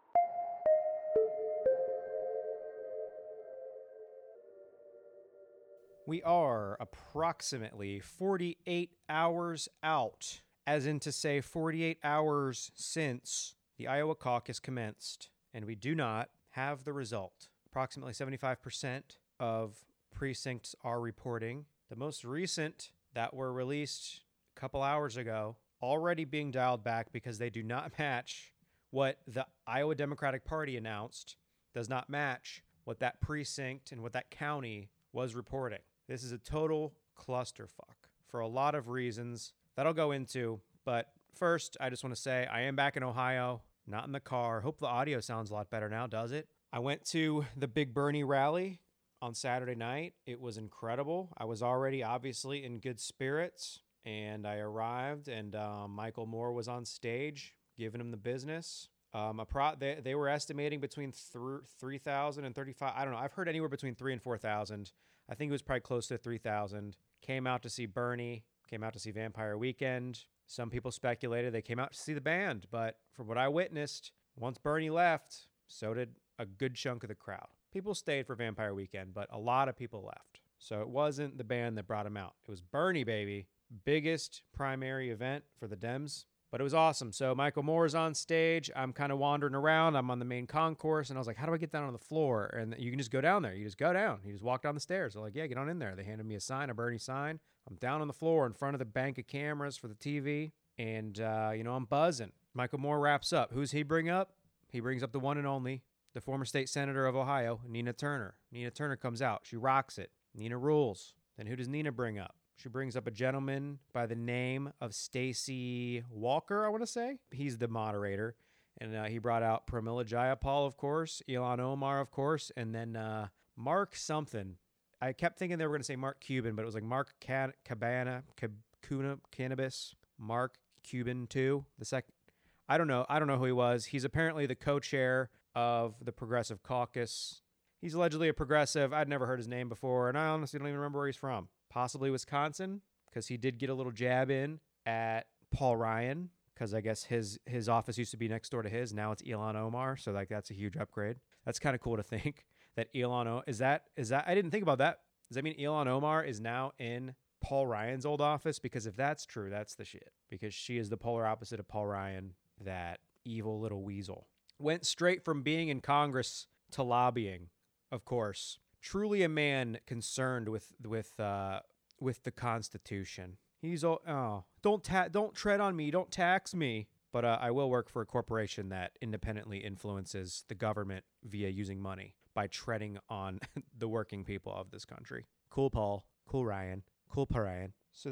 We are approximately 48 hours out, as in to say 48 hours since the Iowa caucus commenced, and we do not have the result. Approximately 75% of precincts are reporting. The most recent that were released a couple hours ago already being dialed back because they do not match what the Iowa Democratic Party announced, does not match what that precinct and what that county was reporting. This is a total clusterfuck for a lot of reasons that I'll go into. But first, I just want to say I am back in Ohio, not in the car. Hope the audio sounds a lot better now, does it? I went to the Big Bernie rally on Saturday night. It was incredible. I was already obviously in good spirits, and I arrived, and Michael Moore was on stage giving him the business. They were estimating between 3,000 and 35. I don't know. I've heard anywhere between 3,000 and 4,000. I think it was probably close to 3,000. Came out to see Bernie. Came out to see Vampire Weekend. Some people speculated they came out to see the band. But from what I witnessed, once Bernie left, so did a good chunk of the crowd. People stayed for Vampire Weekend, but a lot of people left. So it wasn't the band that brought him out. It was Bernie, baby. Biggest primary event for the Dems. But it was awesome. So Michael Moore's on stage. I'm kind of wandering around. I'm on the main concourse. And I was like, how do I get down on the floor? And you can just go down there. You just go down. You just walk down the stairs. They're like, yeah, get on in there. They handed me a sign, a Bernie sign. I'm down on the floor in front of the bank of cameras for the TV. And, I'm buzzing. Michael Moore wraps up. Who's he bring up? He brings up the one and only, the former state senator of Ohio, Nina Turner. Nina Turner comes out. She rocks it. Nina rules. Then who does Nina bring up? She brings up a gentleman by the name of Stacey Walker, I want to say. He's the moderator. And he brought out Pramila Jayapal, of course, Ilhan Omar, of course, and then Mark something. I kept thinking they were going to say Mark Cuban, but it was like Mark Cannabis, Mark Cuban too. The second, I don't know who he was. He's apparently the co-chair of the Progressive Caucus. He's allegedly a progressive. I'd never heard his name before, and I honestly don't even remember where he's from. Possibly Wisconsin, because he did get a little jab in at Paul Ryan, because I guess his office used to be next door to his. Now it's Ilhan Omar, so like that's a huge upgrade. That's kind of cool to think that Ilhan, I didn't think about that. Does that mean Ilhan Omar is now in Paul Ryan's old office? Because if that's true, that's the shit. Because she is the polar opposite of Paul Ryan, that evil little weasel. Went straight from being in Congress to lobbying, of course. Truly a man concerned with the Constitution. He's all, oh, don't tread on me, don't tax me. But I will work for a corporation that independently influences the government via using money by treading on the working people of this country. Cool, Paul. Cool, Ryan. Cool, Paul Ryan. So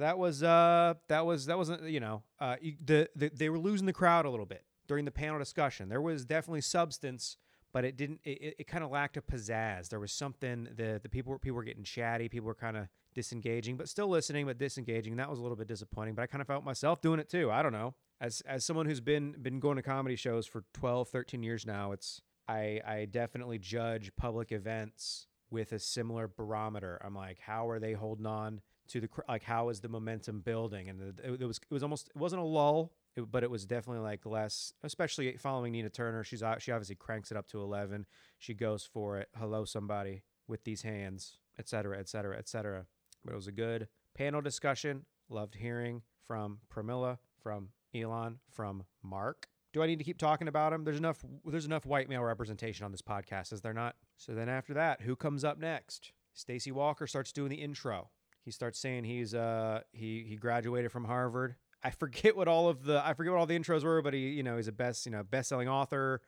they were losing the crowd a little bit during the panel discussion. There was definitely substance. But it didn't. It kind of lacked a pizzazz. There was something. The people were getting chatty. People were kind of disengaging, but still listening, but disengaging. That was a little bit disappointing. But I kind of felt myself doing it too. I don't know. As someone who's been going to comedy shows for 12, 13 years now, I definitely judge public events with a similar barometer. I'm like, how are they holding on to the, like, how is the momentum building? And it was almost, it wasn't a lull. But it was definitely like less, especially following Nina Turner. She obviously cranks it up to 11. She goes for it. Hello, somebody with these hands, et cetera, et cetera, et cetera. But it was a good panel discussion. Loved hearing from Pramila, from Elon, from Mark. Do I need to keep talking about him? There's enough white male representation on this podcast, is there not? So then after that, who comes up next? Stacey Walker starts doing the intro. He starts saying he graduated from Harvard. I forget what all the intros were, but he's a best-selling author,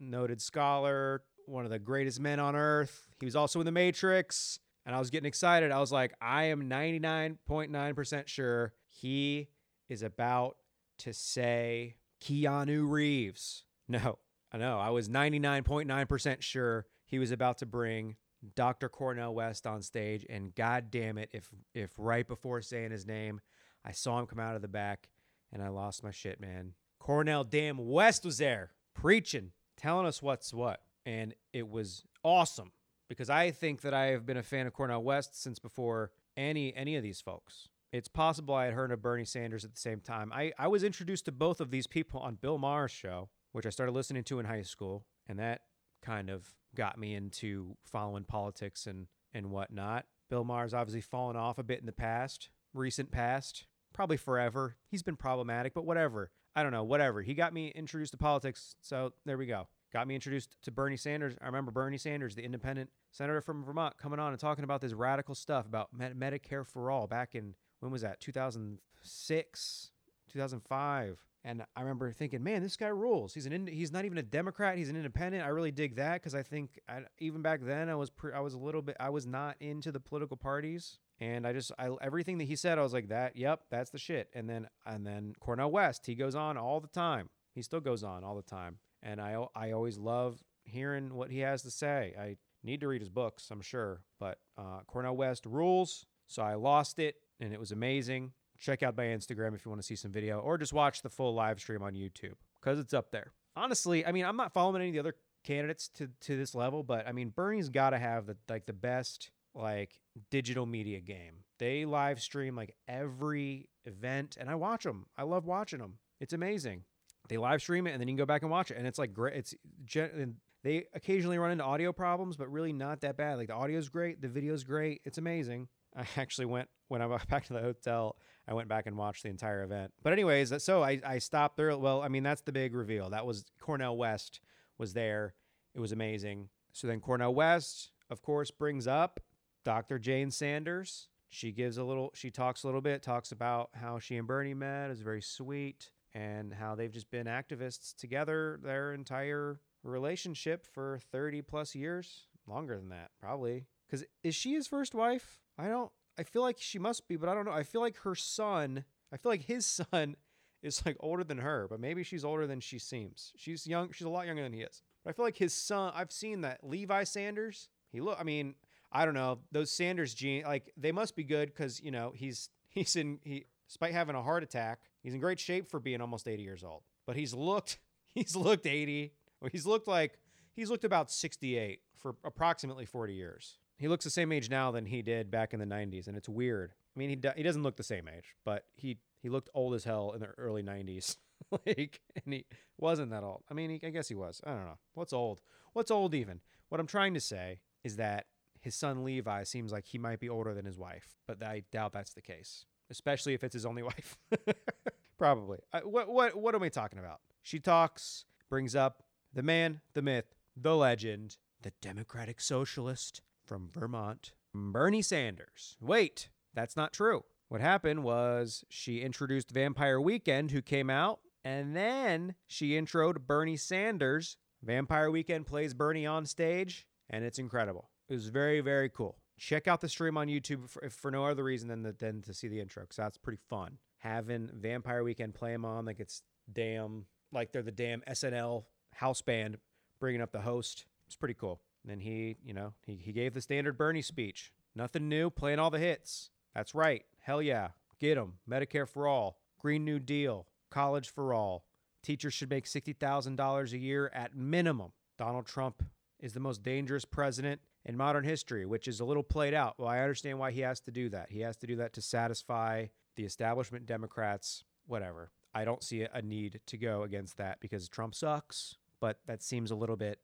noted scholar, one of the greatest men on earth. He was also in The Matrix, and I was getting excited. I was like, I am 99.9% sure he is about to say Keanu Reeves. No, I know. I was 99.9% sure he was about to bring Dr. Cornel West on stage, and God damn it, if right before saying his name, I saw him come out of the back, and I lost my shit, man. Cornel damn West was there preaching, telling us what's what, and it was awesome because I think that I have been a fan of Cornel West since before any of these folks. It's possible I had heard of Bernie Sanders at the same time. I was introduced to both of these people on Bill Maher's show, which I started listening to in high school, and that kind of got me into following politics and whatnot. Bill Maher's obviously fallen off a bit in the past, recent past, probably forever. He's been problematic, but whatever. I don't know, whatever. He got me introduced to politics, so there we go. Got me introduced to Bernie Sanders. I remember Bernie Sanders, the independent senator from Vermont, coming on and talking about this radical stuff about Medicare for all back in, when was that, 2006, 2005. And I remember thinking, man, this guy rules. He's not even a Democrat. He's an independent. I really dig that because I think even back then I was not into the political parties. And everything that he said, I was like, that's the shit. And then Cornel West, he goes on all the time. He still goes on all the time. And I always love hearing what he has to say. I need to read his books, I'm sure. But Cornel West rules. So I lost it, and it was amazing. Check out my Instagram if you want to see some video, or just watch the full live stream on YouTube because it's up there. Honestly, I mean, I'm not following any of the other candidates to this level, but I mean, Bernie's got to have the best digital media game. They live stream every event, and I watch them. I love watching them. It's amazing. They live stream it, and then you can go back and watch it, and it's great. They occasionally run into audio problems, but really not that bad. The audio's great, the video's great. It's amazing. I actually went when I got back to the hotel. I went back and watched the entire event. But anyways, so I stopped there. Well, I mean, that's the big reveal. That was Cornel West was there. It was amazing. So then Cornel West, of course, brings up Dr. Jane Sanders. She talks a little bit, talks about how she and Bernie met. It was very sweet, and how they've just been activists together their entire relationship for 30 plus years, longer than that, probably. Because is she his first wife? I feel like she must be, but I don't know. I feel like his son is older than her, but maybe she's older than she seems. She's young. She's a lot younger than he is. But I feel like his son, I've seen that Levi Sanders. I don't know. Those Sanders genes, they must be good. Cause despite having a heart attack, he's in great shape for being almost 80 years old, but he's looked 80, or he's looked about 68 for approximately 40 years. He looks the same age now than he did back in the 90s, and it's weird. I mean, he doesn't look the same age, but he looked old as hell in the early 90s, and he wasn't that old. I mean, I guess he was. I don't know. What's old? What's old even? What I'm trying to say is that his son Levi seems like he might be older than his wife, but I doubt that's the case, especially if it's his only wife. Probably. What am I talking about? She talks, brings up the man, the myth, the legend, the Democratic Socialist from Vermont, Bernie Sanders. Wait, that's not true. What happened was she introduced Vampire Weekend, who came out, and then she introed Bernie Sanders. Vampire Weekend plays Bernie on stage, and it's incredible. It was very, very cool. Check out the stream on YouTube for no other reason than to see the intro, because that's pretty fun. Having Vampire Weekend play them on they're the damn SNL house band bringing up the host. It's pretty cool. Then he gave the standard Bernie speech. Nothing new, playing all the hits. That's right. Hell yeah. Get them. Medicare for all. Green New Deal. College for all. Teachers should make $60,000 a year at minimum. Donald Trump is the most dangerous president in modern history, which is a little played out. Well, I understand why he has to do that. He has to do that to satisfy the establishment Democrats, whatever. I don't see a need to go against that because Trump sucks, but that seems a little bit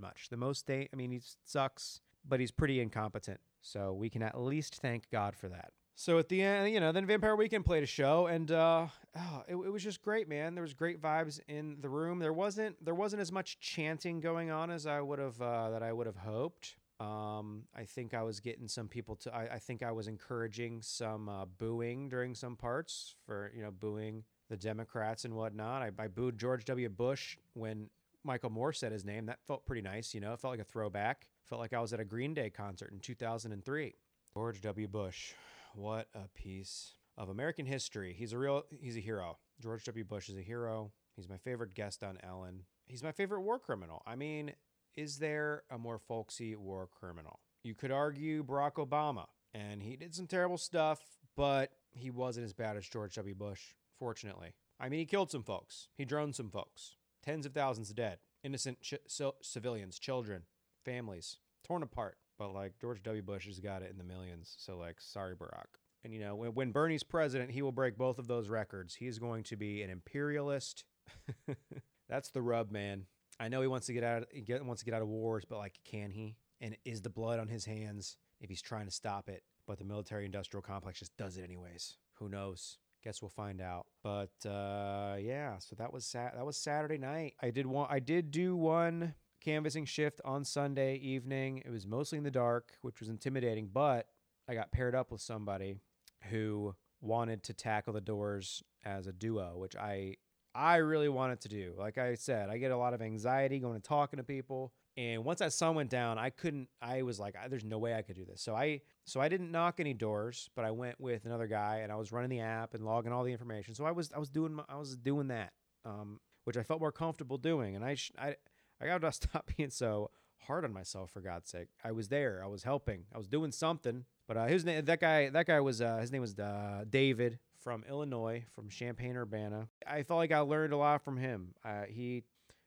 much. He sucks, but he's pretty incompetent. So we can at least thank God for that. So at the end, then Vampire Weekend played a show, and it was just great, man. There was great vibes in the room. There wasn't as much chanting going on as I would have hoped. I think I was getting some people to, I think I was encouraging some booing during some parts for, booing the Democrats and whatnot. I booed George W. Bush when Michael Moore said his name. That felt pretty nice. It felt like a throwback. Felt like I was at a Green Day concert in 2003. George W. Bush. What a piece of American history. He's a hero. George W. Bush is a hero. He's my favorite guest on Ellen. He's my favorite war criminal. I mean, is there a more folksy war criminal? You could argue Barack Obama, and he did some terrible stuff, but he wasn't as bad as George W. Bush, fortunately. I mean, he killed some folks. He droned some folks. Tens of thousands dead, innocent civilians, children, families, torn apart. But George W. Bush has got it in the millions. So sorry, Barack. And when Bernie's president, he will break both of those records. He is going to be an imperialist. That's the rub, man. I know he wants to get out of wars, but can he? And is the blood on his hands if he's trying to stop it, but the military-industrial complex just does it anyways. Who knows? Guess we'll find out. But yeah, so that was Saturday night. I did do one canvassing shift on Sunday evening. It was mostly in the dark, which was intimidating, but I got paired up with somebody who wanted to tackle the doors as a duo, which I really wanted to do. Like I said, I get a lot of anxiety going and talking to people. And once that sun went down, I was like, there's no way I could do this. So I didn't knock any doors, but I went with another guy and I was running the app and logging all the information. So I was doing that, which I felt more comfortable doing. And I got to stop being so hard on myself, for God's sake. I was there, I was helping, I was doing something. But his name was David from Illinois, from Champaign-Urbana. I felt like I learned a lot from him.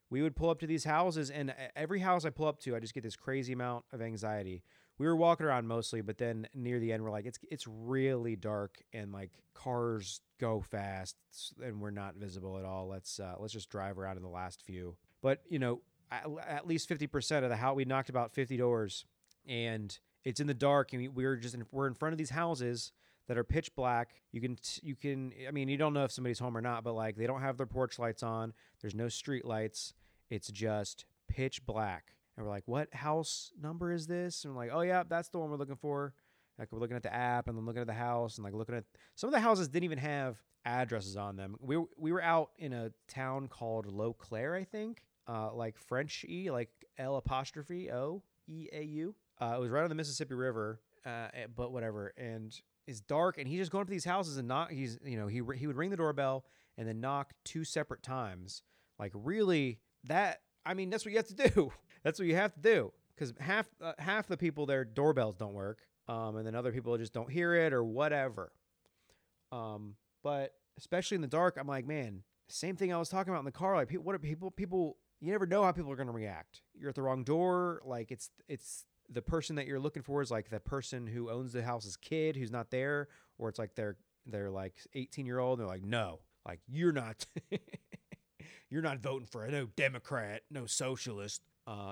We would pull up to these houses, and every house I pull up to, I just get this crazy amount of anxiety. We were walking around mostly, but then near the end, we're like, it's really dark, and like cars go fast, and we're not visible at all. Let's just drive around in the last few. But you know, at least 50% of the house, we knocked about 50 doors, and it's in the dark, and we're in front of these houses that are pitch black. I mean, you don't know if somebody's home or not, but like they don't have their porch lights on. There's no street lights. It's just pitch black. And we're like, what house number is this? And we're like, oh yeah, that's the one we're looking for. Like we're looking at the app and then looking at the house and like looking at some of the houses didn't even have addresses on them. We were out in a town called L'Eau Claire, I think, like French-y, like L'Eau. It was right on the Mississippi River, but whatever. And it's dark, and he's just going up to these houses and knock. He's, you know, he would ring the doorbell and then knock two separate times. Like really, that's what you have to do. That's what you have to do, because half the people, their doorbells don't work, and then other people just don't hear it or whatever. But especially in the dark, I'm like, man, same thing I was talking about in the car. Like, what are people? You never know how people are going to react. You're at the wrong door. Like it's. The person that you're looking for is like the person who owns the house's kid who's not there, or it's like they're like 18-year-old. And they're like, no, like you're not voting for no Democrat, no socialist.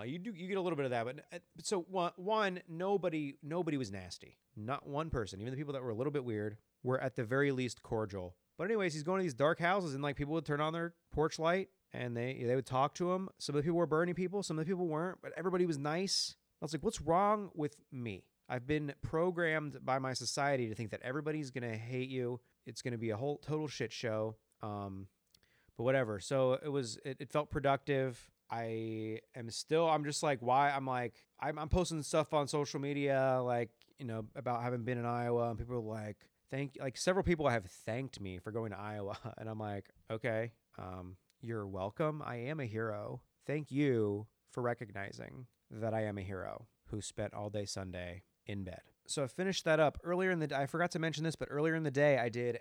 You get a little bit of that, but so one nobody was nasty. Not one person. Even the people that were a little bit weird were at the very least cordial. But anyways, he's going to these dark houses and like people would turn on their porch light and they would talk to him. Some of the people were Bernie people, some of the people weren't, but everybody was nice. I was like, what's wrong with me? I've been programmed by my society to think that everybody's going to hate you. It's going to be a whole total shit show. But whatever. So it felt productive. I'm posting stuff on social media, like, you know, about having been in Iowa, and people are like, several people have thanked me for going to Iowa. And I'm like, okay, you're welcome. I am a hero. Thank you for recognizing that I am a hero who spent all day Sunday in bed. So I finished that up earlier in the day. I forgot to mention this, but earlier in the day, I did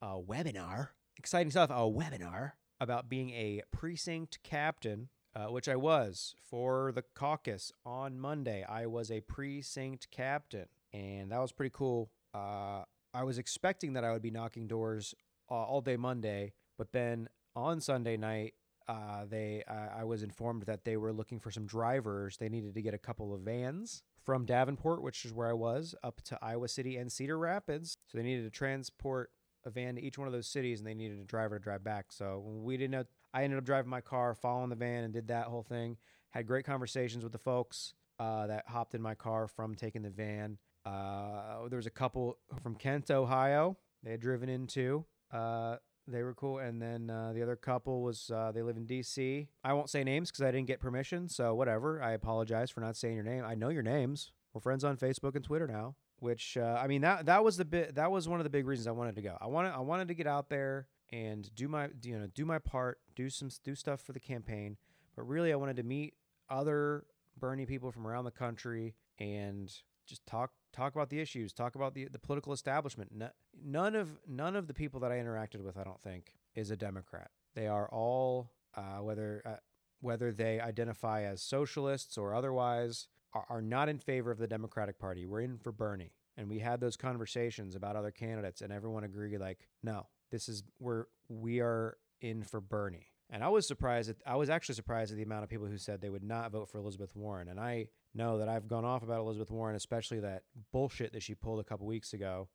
a webinar, exciting stuff, a webinar about being a precinct captain, which I was for the caucus on Monday. I was a precinct captain, and that was pretty cool. I was expecting that I would be knocking doors all day Monday, but then on Sunday night, I was informed that they were looking for some drivers. They needed to get a couple of vans from Davenport, which is where I was, up to Iowa City and Cedar Rapids. So they needed to transport a van to each one of those cities, and they needed a driver to drive back. So we didn't know. I ended up driving my car, following the van, and did that whole thing. Had great conversations with the folks that hopped in my car from taking the van. There was a couple from Kent, Ohio. They had driven in too. They were cool. And then the other couple was, they live in D.C. I won't say names because I didn't get permission, so whatever. I apologize for not saying your name. I know your names. We're friends on Facebook and Twitter now, which, I mean, that was one of the big reasons I wanted to go. I wanted to get out there and do my part, do stuff for the campaign. But really, I wanted to meet other Bernie people from around the country and just talk about the issues, talk about the political establishment. None of the people that I interacted with, I don't think, is a Democrat. They are all, whether they identify as socialists or otherwise, are not in favor of the Democratic Party. We're in for Bernie. And we had those conversations about other candidates, and everyone agreed, like, no, we are in for Bernie. And I was surprised at the amount of people who said they would not vote for Elizabeth Warren. And I know that I've gone off about Elizabeth Warren, especially that bullshit that she pulled a couple weeks ago.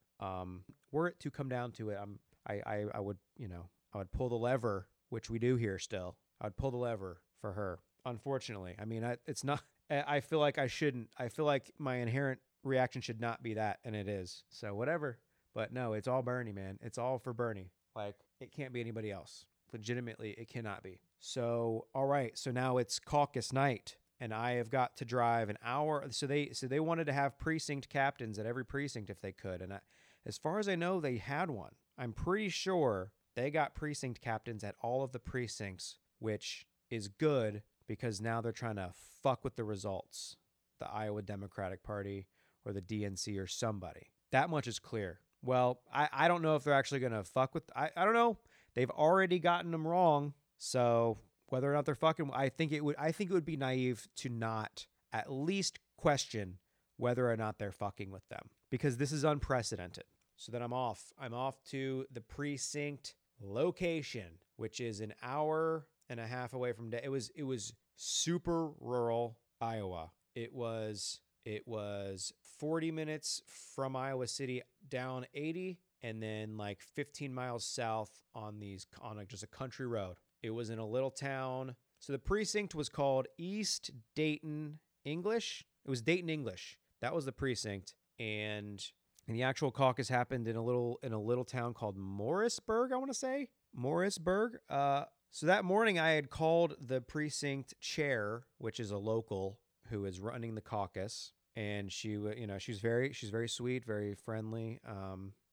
Were it to come down to it, I would, you know, I would pull the lever, which we do here still. I would pull the lever for her. Unfortunately, I mean, it's not. I feel like I shouldn't. I feel like my inherent reaction should not be that, and it is. So whatever. But no, it's all Bernie, man. It's all for Bernie. Like, it can't be anybody else. Legitimately, it cannot be. So, all right. So now it's caucus night, and I have got to drive an hour. So they wanted to have precinct captains at every precinct if they could. And as far as I know, they had one. I'm pretty sure they got precinct captains at all of the precincts, which is good because now they're trying to fuck with the results. The Iowa Democratic Party or the DNC or somebody. That much is clear. Well, I don't know if they're actually going to fuck with... I don't know. They've already gotten them wrong. So whether or not they're fucking... I think it would be naive to not at least question whether or not they're fucking with them. Because this is unprecedented. So then I'm off. I'm off to the precinct location, which is an hour and a half away from... It was super rural Iowa. It was 40 minutes from Iowa City down 80 and then like 15 miles south on just a country road. It was in a little town. So the precinct was called East Dayton English. It was Dayton English. That was the precinct. And the actual caucus happened in a little town called Morrisburg, I want to say. Morrisburg. So that morning I had called the precinct chair, which is a local who is running the caucus. And she, you know, she's very sweet, very friendly.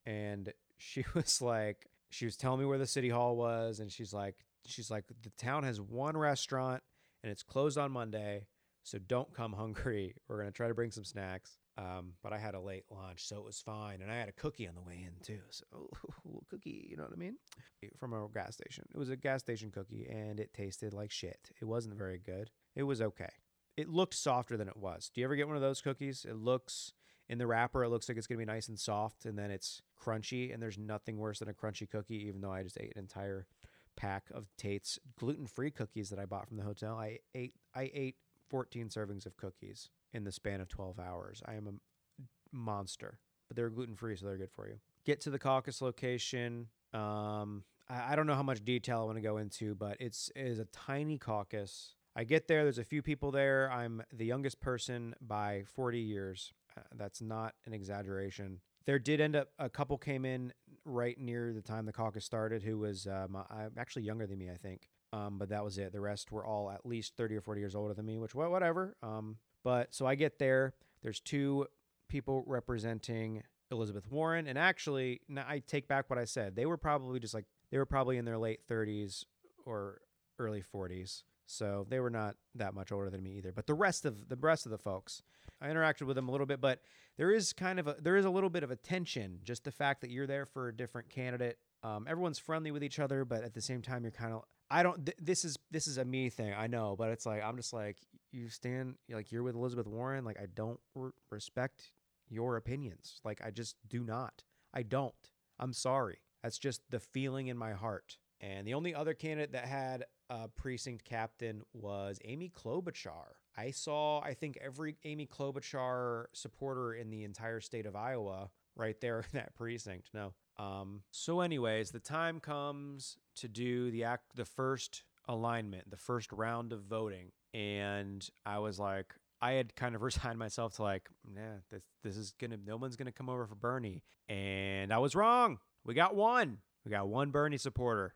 And she was telling me where the city hall was. And she's like, the town has one restaurant and it's closed on Monday. So don't come hungry. We're going to try to bring some snacks. But I had a late lunch, so it was fine. And I had a cookie on the way in too. So a little cookie, you know what I mean? From a gas station. It was a gas station cookie and it tasted like shit. It wasn't very good. It was okay. It looked softer than it was. Do you ever get one of those cookies? It looks, in the wrapper, it looks like it's going to be nice and soft, and then it's crunchy, and there's nothing worse than a crunchy cookie, even though I just ate an entire pack of Tate's gluten-free cookies that I bought from the hotel. I ate 14 servings of cookies in the span of 12 hours. I am a monster, but they're gluten-free, so they're good for you. Get to the caucus location. I don't know how much detail I want to go into, but it is a tiny caucus. I get there. There's a few people there. I'm the youngest person by 40 years. That's not an exaggeration. There did end up a couple came in right near the time the caucus started who was actually younger than me, I think. But that was it. The rest were all at least 30 or 40 years older than me, which whatever. But so I get there. There's two people representing Elizabeth Warren. And actually, I take back what I said. They were probably in their late 30s or early 40s. So they were not that much older than me either. But the rest of the folks, I interacted with them a little bit, but there is a little bit of a tension, just the fact that you're there for a different candidate. Everyone's friendly with each other, but at the same time, you're kind of, this is a me thing, I know, but it's like, I'm just like, you're with Elizabeth Warren. Like, I don't respect your opinions. Like, I just do not. I don't. I'm sorry. That's just the feeling in my heart. And the only other candidate that had a precinct captain was Amy Klobuchar. I saw, I think, every Amy Klobuchar supporter in the entire state of Iowa right there in that precinct. No. So anyways, the time comes to do the first alignment, the first round of voting. And I was like, I had kind of resigned myself to like, nah, this is going to, no one's going to come over for Bernie. And I was wrong. We got one Bernie supporter.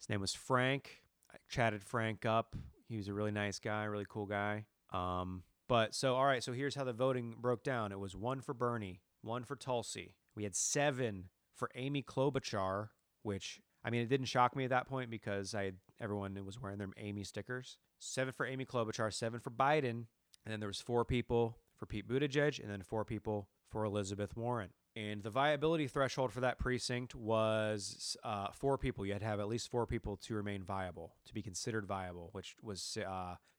His name was Frank. I chatted Frank up. He was a really nice guy, really cool guy. But so, all right, so here's how the voting broke down. It was one for Bernie, one for Tulsi. We had 7 for Amy Klobuchar, which, I mean, it didn't shock me at that point because everyone was wearing their Amy stickers. 7 for Amy Klobuchar, 7 for Biden. And then there was 4 people for Pete Buttigieg and then 4 people for Elizabeth Warren. And the viability threshold for that precinct was 4 people. You had to have at least 4 people to remain viable, to be considered viable, which was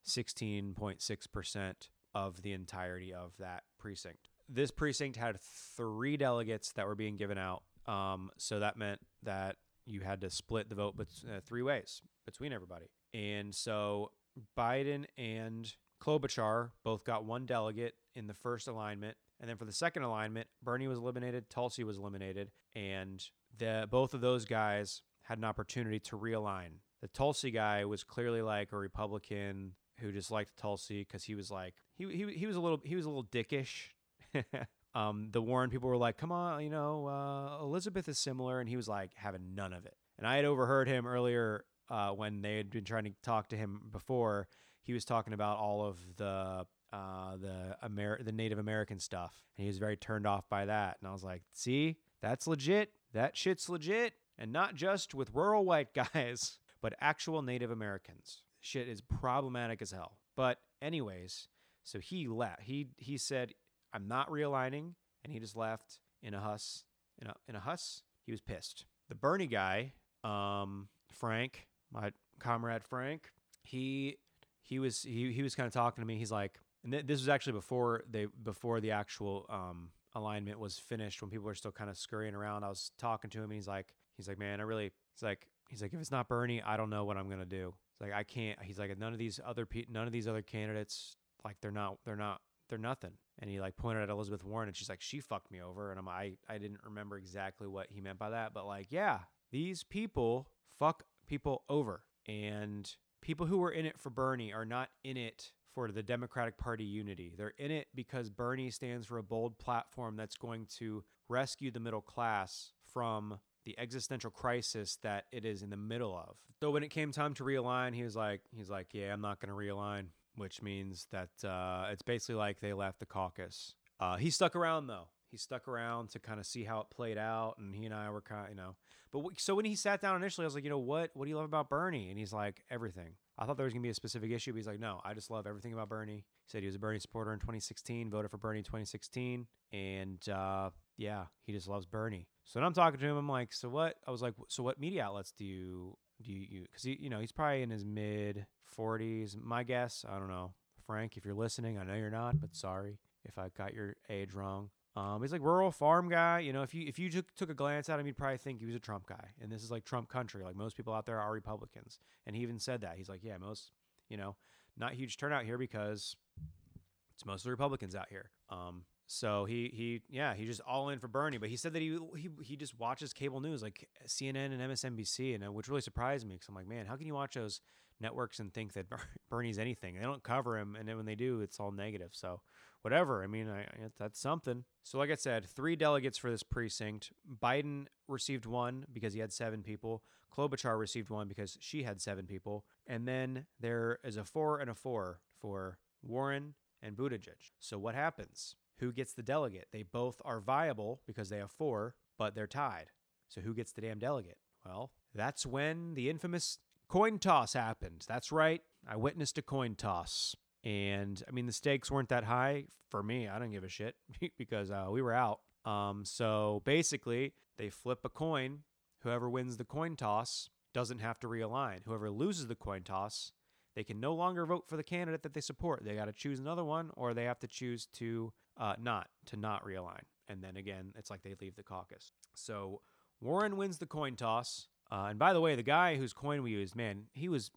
16.6% of the entirety of that precinct. This precinct had 3 delegates that were being given out. So that meant that you had to split the vote 3 ways between everybody. And so Biden and Klobuchar both got one delegate in the first alignment. And then for the second alignment, Bernie was eliminated, Tulsi was eliminated, and both of those guys had an opportunity to realign. The Tulsi guy was clearly like a Republican who just liked Tulsi because he was like he was a little dickish. The Warren people were like, "Come on, you know, Elizabeth is similar," and he was like having none of it. And I had overheard him earlier when they had been trying to talk to him before. He was talking about all of the Native American stuff, and he was very turned off by that. And I was like, "See, that's legit. That shit's legit, and not just with rural white guys." But actual Native Americans. Shit is problematic as hell. But anyways, so he left. He said, "I'm not realigning," and he just left in a huss. In a huss, he was pissed. The Bernie guy, Frank, my comrade Frank, he was kind of talking to me. He's like, and this was actually before the actual alignment was finished, when people were still kind of scurrying around. I was talking to him, and he's like, "Man, I really," he's like, "if it's not Bernie, I don't know what I'm gonna do." It's like, I can't. He's like, none of these other candidates, like they're nothing. And he like pointed at Elizabeth Warren, and she's like, "She fucked me over." And I didn't remember exactly what he meant by that, but like, yeah, these people fuck people over, and people who were in it for Bernie are not in it for the Democratic Party unity. They're in it because Bernie stands for a bold platform that's going to rescue the middle class from the existential crisis that it is in the middle of. So when it came time to realign, he's like, "Yeah, I'm not going to realign," which means that it's basically like they left the caucus. He stuck around though. He stuck around to kind of see how it played out, and he and I were kind of, you know. But so when he sat down initially, I was like, "You know what? What do you love about Bernie?" And he's like, "Everything." I thought there was going to be a specific issue, but he's like, "No, I just love everything about Bernie." He said he was a Bernie supporter in 2016, voted for Bernie in 2016, and yeah, he just loves Bernie. So when I'm talking to him, I'm like, "So what?" I was like, "So what media outlets do you because he, you know, he's probably in his mid 40s. My guess, I don't know, Frank, if you're listening, I know you're not, but sorry if I got your age wrong. He's like rural farm guy. You know, if you took a glance at him, you'd probably think he was a Trump guy. And this is like Trump country. Like most people out there are Republicans. And he even said that. He's like, yeah, most, you know, not huge turnout here because it's mostly Republicans out here. So he's just all in for Bernie, but he said that he just watches cable news like CNN and MSNBC, and which really surprised me because I'm like, man, how can you watch those networks and think that Bernie's anything? They don't cover him, and then when they do, it's all negative. So whatever, I mean, that's something. So like I said, 3 delegates for this precinct. Biden received 1 because he had 7 people. Klobuchar received 1 because she had 7 people, and then there is a 4 and a 4 for Warren and Buttigieg. So what happens? Who gets the delegate? They both are viable because they have 4, but they're tied. So who gets the damn delegate? Well, that's when the infamous coin toss happened. That's right. I witnessed a coin toss. And, I mean, the stakes weren't that high for me. I don't give a shit because we were out. So basically, they flip a coin. Whoever wins the coin toss doesn't have to realign. Whoever loses the coin toss, they can no longer vote for the candidate that they support. They got to choose another one, or they have to choose to not realign. And then again, it's like they leave the caucus. So Warren wins the coin toss. And by the way, the guy whose coin we used, man, he was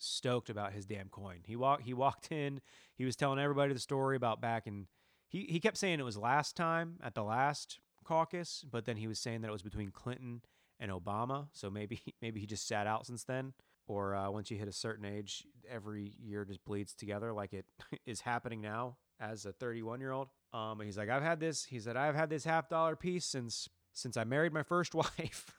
stoked about his damn coin. He walked in. He was telling everybody the story about back in. He kept saying it was last time at the last caucus, but then he was saying that it was between Clinton and Obama. So maybe he just sat out since then. Or once you hit a certain age, every year just bleeds together like it is happening now as a 31-year-old. And he's like, I've had this $50 piece since I married my first wife.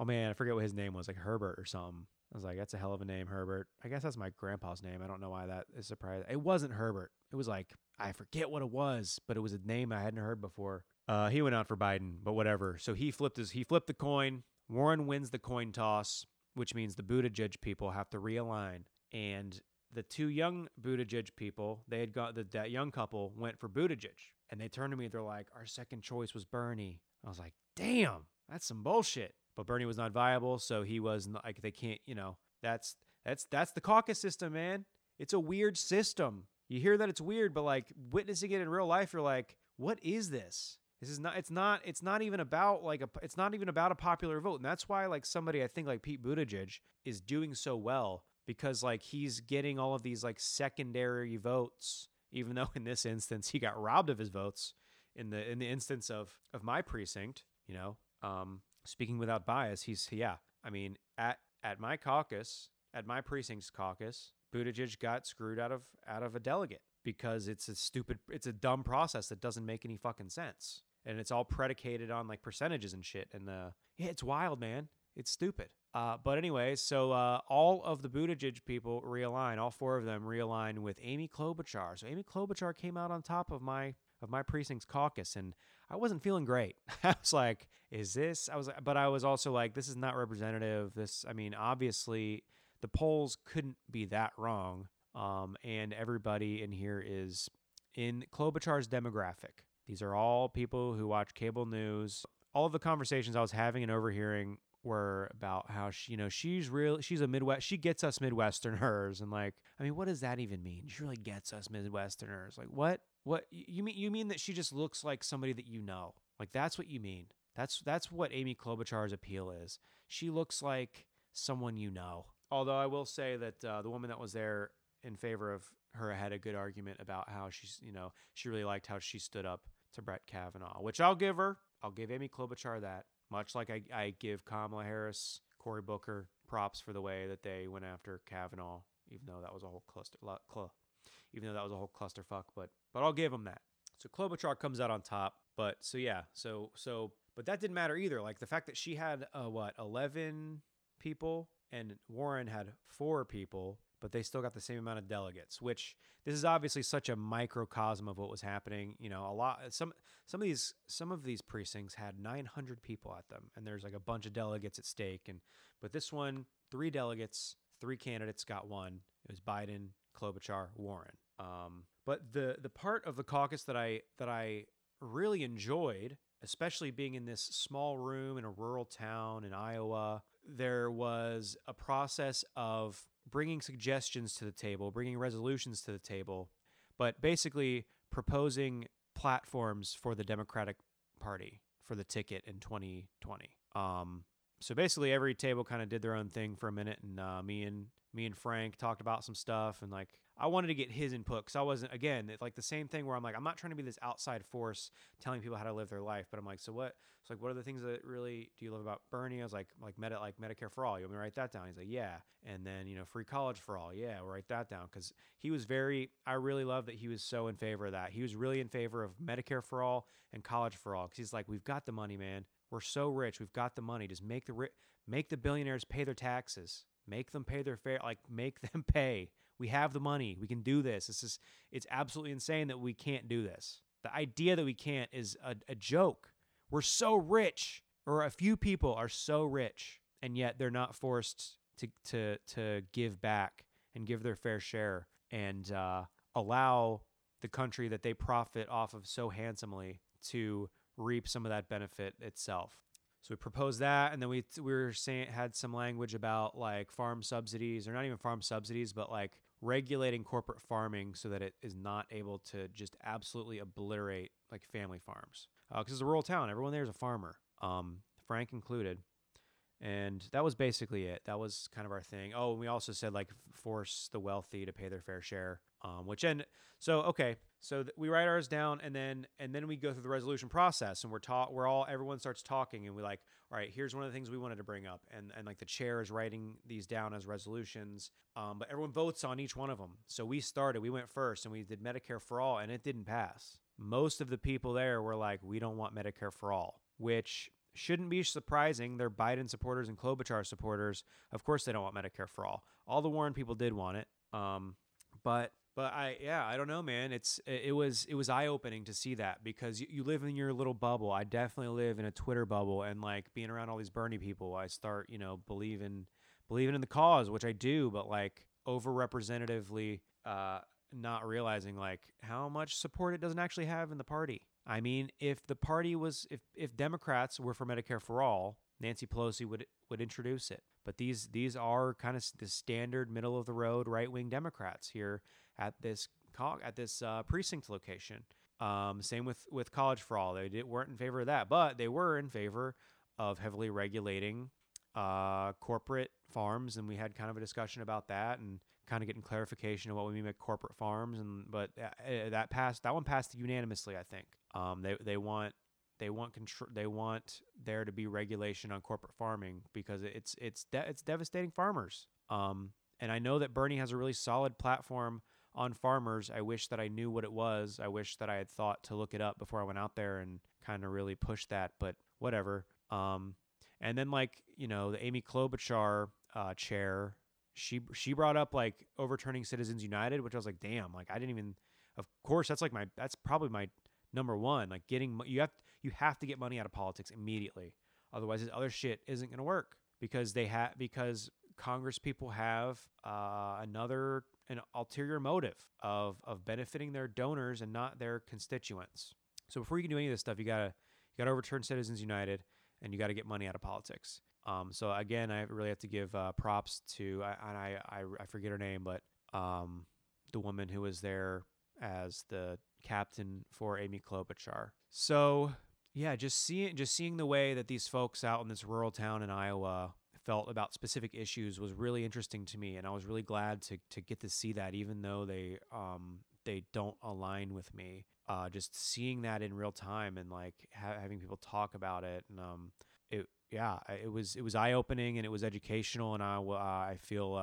Oh, man, I forget what his name was, like Herbert or something. I was like, that's a hell of a name, Herbert. I guess that's my grandpa's name. I don't know why that is surprising. It wasn't Herbert. It was like, I forget what it was, but it was a name I hadn't heard before. He went out for Biden, but whatever. So he flipped the coin. Warren wins the coin toss, which means the Buttigieg people have to realign. And the 2 young Buttigieg people, that young couple went for Buttigieg. And they turned to me, they're like, our second choice was Bernie. I was like, damn, that's some bullshit. But Bernie was not viable, so he was not, like, they can't, you know, that's the caucus system, man. It's a weird system. You hear that it's weird, but like witnessing it in real life, you're like, what is this? This is not, it's not even about a popular vote. And that's why like somebody, I think like Pete Buttigieg is doing so well because like he's getting all of these like secondary votes, even though in this instance he got robbed of his votes in the instance of my precinct, you know, speaking without bias, at my caucus, at my precinct's caucus, Buttigieg got screwed out of a delegate because it's a dumb process that doesn't make any fucking sense. And it's all predicated on like percentages and shit. And it's wild, man. It's stupid. But anyway, so all of the Buttigieg people realign. All four of them realign with Amy Klobuchar. So Amy Klobuchar came out on top of my precinct's caucus, and I wasn't feeling great. I was like, "Is this?" But I was also like, "This is not representative." Obviously, the polls couldn't be that wrong. And everybody in here is in Klobuchar's demographic. These are all people who watch cable news. All of the conversations I was having and overhearing were about how she, you know, she's a Midwest. She gets us Midwesterners, and like, I mean, what does that even mean? She really gets us Midwesterners. Like, what? What you mean? You mean that she just looks like somebody that you know? Like, that's what you mean? That's what Amy Klobuchar's appeal is. She looks like someone you know. Although I will say that the woman that was there in favor of her had a good argument about how she's, you know, she really liked how she stood up to Brett Kavanaugh, which I'll give her. I'll give Amy Klobuchar that, much like I give Kamala Harris, Cory Booker props for the way that they went after Kavanaugh, even though that was a whole clusterfuck. But I'll give them that. So Klobuchar comes out on top. But that didn't matter either. Like the fact that she had 11 people and Warren had 4 people, but they still got the same amount of delegates, which this is obviously such a microcosm of what was happening. You know, some of these precincts had 900 people at them, and there's like a bunch of delegates at stake. But this one, 3 delegates, 3 candidates got one. It was Biden, Klobuchar, Warren. But the part of the caucus that I really enjoyed, especially being in this small room in a rural town in Iowa, there was a process of bringing suggestions to the table, bringing resolutions to the table, but basically proposing platforms for the Democratic Party for the ticket in 2020. So basically every table kind of did their own thing for a minute, and me and Frank talked about some stuff, and like I wanted to get his input because I wasn't, again, it's like the same thing where I'm like, I'm not trying to be this outside force telling people how to live their life, but I'm like, so what? It's like, what are the things that really do you love about Bernie? I was like Medicare for all. You want me to write that down? He's like, yeah. And then, you know, free college for all. Yeah, we'll write that down, because he was I really love that he was so in favor of that. He was really in favor of Medicare for all and college for all, because he's like, we've got the money, man. We're so rich. We've got the money. Just make the billionaires pay their taxes. Make them pay their fair. Like, make them pay. We have the money. We can do this. It's absolutely insane that we can't do this. The idea that we can't is a joke. We're so rich, or a few people are so rich, and yet they're not forced to give back and give their fair share and allow the country that they profit off of so handsomely to reap some of that benefit itself. So we proposed that, and then we were saying, had some language about like farm subsidies, or not even farm subsidies, but like regulating corporate farming so that it is not able to just absolutely obliterate like family farms, because it's a rural town. Everyone there is a farmer, Frank included, and that was basically it. That was kind of our thing. Oh, and we also said like force the wealthy to pay their fair share, we write ours down, and then we go through the resolution process, and everyone starts talking, and we like, all right, here's one of the things we wanted to bring up, and like the chair is writing these down as resolutions, but everyone votes on each one of them. So we went first, and we did Medicare for all, and it didn't pass. Most of the people there were like, we don't want Medicare for all, which shouldn't be surprising. They're Biden supporters and Klobuchar supporters. Of course they don't want Medicare for all. All the Warren people did want it, I don't know, man. It was eye-opening to see that, because you live in your little bubble. I definitely live in a Twitter bubble, and like being around all these Bernie people, I start, you know, believing in the cause, which I do, but like overrepresentatively not realizing like how much support it doesn't actually have in the party. I mean, if Democrats were for Medicare for all, Nancy Pelosi would introduce it. But these are kind of the standard middle of the road right-wing Democrats here at this precinct location. Same with college for all. They weren't in favor of that, but they were in favor of heavily regulating corporate farms, and we had kind of a discussion about that and kind of getting clarification of what we mean by corporate farms. And but that passed, that one passed unanimously, I think. They want there to be regulation on corporate farming because it's devastating farmers. And I know that Bernie has a really solid platform on farmers. I wish that I knew what it was. I wish that I had thought to look it up before I went out there and kind of really push that, but whatever. And then, like, you know, the Amy Klobuchar chair, she brought up, like, overturning Citizens United, which I was like, damn, like, I didn't even, of course, that's probably my number one, like, getting, you have to get money out of politics immediately. Otherwise, this other shit isn't going to work because Congress people have an ulterior motive of benefiting their donors and not their constituents. So before you can do any of this stuff, you gotta overturn Citizens United, and you got to get money out of politics. So again, I really have to give props to, and I forget her name, but the woman who was there as the captain for Amy Klobuchar. So yeah, just seeing the way that these folks out in this rural town in Iowa felt about specific issues was really interesting to me, and I was really glad to get to see that, even though they don't align with me. Just seeing that in real time and like having people talk about it, and it was eye opening and it was educational, and I feel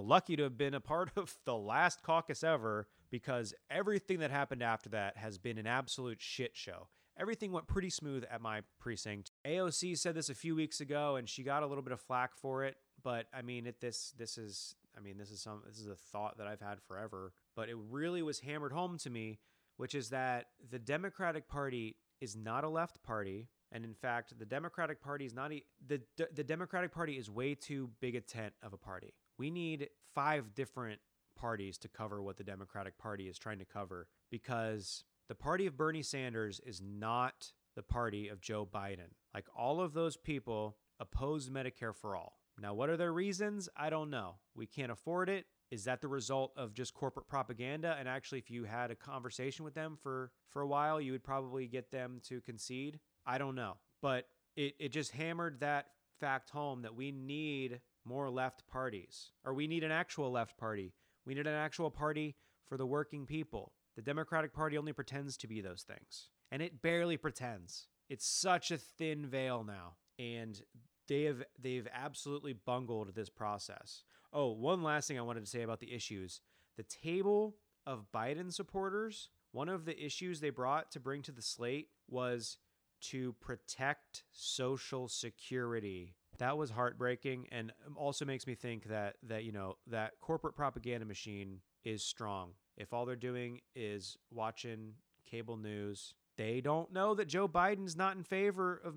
lucky to have been a part of the last caucus ever, because everything that happened after that has been an absolute shit show. Everything went pretty smooth at my precinct. AOC said this a few weeks ago, and she got a little bit of flack for it, but I mean, this is a thought that I've had forever, but it really was hammered home to me, which is that the Democratic Party is not a left party, and in fact, the Democratic Party is not the Democratic Party is way too big a tent of a party. We need 5 different parties to cover what the Democratic Party is trying to cover, because the party of Bernie Sanders is not the party of Joe Biden. Like, all of those people opposed Medicare for All. Now, what are their reasons? I don't know. We can't afford it. Is that the result of just corporate propaganda? And actually, if you had a conversation with them for a while, you would probably get them to concede. I don't know. But it just hammered that fact home, that we need more left parties, or we need an actual left party. We need an actual party for the working people. The Democratic Party only pretends to be those things, and it barely pretends. It's such a thin veil now, and they've absolutely bungled this process. Oh, one last thing I wanted to say about the issues. The table of Biden supporters, one of the issues they bring to the slate was to protect Social Security. That was heartbreaking, and also makes me think that you know, that corporate propaganda machine is strong. If all they're doing is watching cable news, they don't know that Joe Biden's not in favor of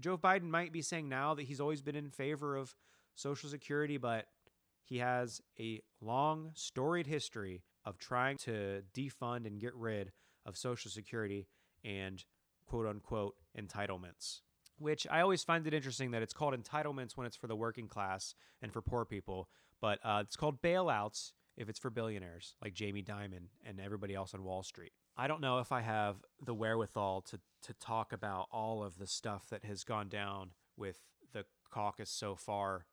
Joe Biden might be saying now that he's always been in favor of Social Security, but he has a long, storied history of trying to defund and get rid of Social Security and quote-unquote entitlements, which I always find it interesting that it's called entitlements when it's for the working class and for poor people, but it's called bailouts if it's for billionaires like Jamie Dimon and everybody else on Wall Street. I don't know if I have the wherewithal to talk about all of the stuff that has gone down with the caucus so far.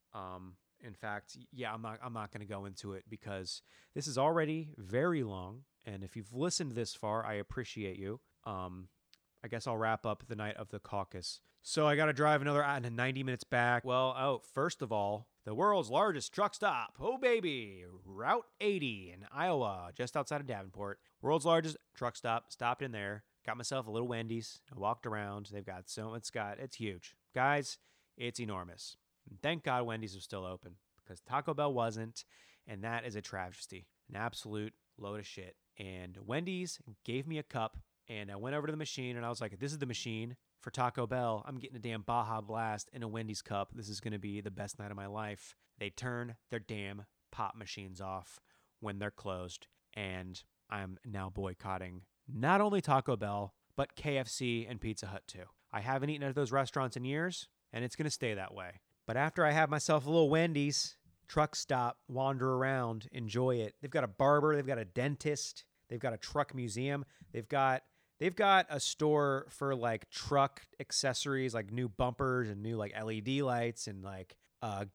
In fact, yeah, I'm not going to go into it because this is already very long. And if you've listened this far, I appreciate you. I guess I'll wrap up the night of the caucus. So I got to drive another 90 minutes back. Well, first of all, the world's largest truck stop. Oh, baby. Route 80 in Iowa, just outside of Davenport. World's largest truck stop. Stopped in there. Got myself a little Wendy's. I walked around. It's huge. Guys, it's enormous. And thank God Wendy's was still open, because Taco Bell wasn't, and that is a travesty, an absolute load of shit. And Wendy's gave me a cup, and I went over to the machine, and I was like, this is the machine for Taco Bell. I'm getting a damn Baja Blast in a Wendy's cup. This is going to be the best night of my life. They turn their damn pop machines off when they're closed, and I'm now boycotting not only Taco Bell, but KFC and Pizza Hut too. I haven't eaten at those restaurants in years, and it's going to stay that way. But after I have myself a little Wendy's, truck stop, wander around, enjoy it. They've got a barber. They've got a dentist. They've got a truck museum. They've got They've got a store for like truck accessories, like new bumpers and new like LED lights and like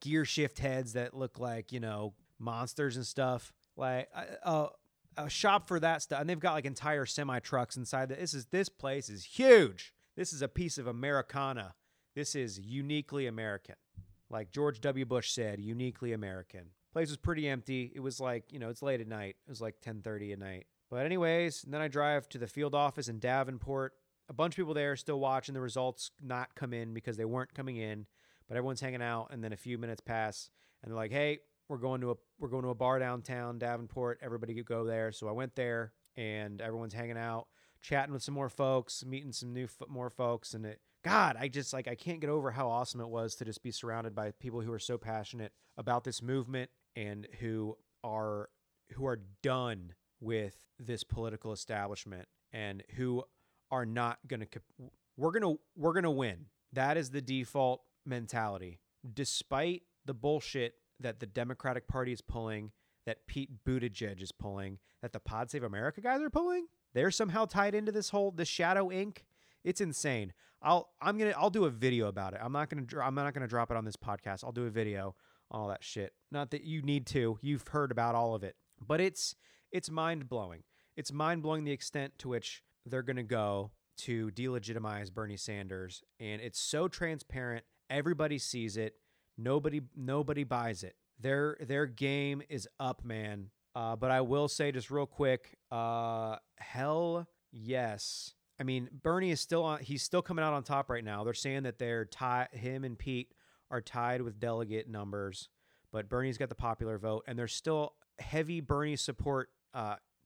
gear shift heads that look like, you know, monsters and stuff. Like a shop for that stuff. And they've got like entire semi trucks inside. This place is huge. This is a piece of Americana. This is uniquely American. Like George W. Bush said, uniquely American. Place was pretty empty. It was like, you know, it's late at night. It was like 10:30 at night. But anyways, and then I drive to the field office in Davenport. A bunch of people there still watching the results not come in because they weren't coming in, but everyone's hanging out. And then a few minutes pass, and they're like, "Hey, we're going to a bar downtown Davenport. Everybody could go there." So I went there, and everyone's hanging out, chatting with some more folks, meeting some more folks, and God, I just like I can't get over how awesome it was to just be surrounded by people who are so passionate about this movement and who are done with this political establishment and who are not going to, we're going to win. That is the default mentality. Despite the bullshit that the Democratic Party is pulling, that Pete Buttigieg is pulling, that the Pod Save America guys are pulling, they're somehow tied into this shadow inc. It's insane. I'll do a video about it. I'm not going to drop it on this podcast. I'll do a video on all that shit. Not that you need to, you've heard about all of it, but it's mind-blowing. It's mind-blowing the extent to which they're going to go to delegitimize Bernie Sanders, and it's so transparent. Everybody sees it. Nobody buys it. Their game is up, man. But I will say just real quick, hell yes. I mean, Bernie is still on. He's still coming out on top right now. They're saying that him and Pete are tied with delegate numbers, but Bernie's got the popular vote, and there's still heavy Bernie support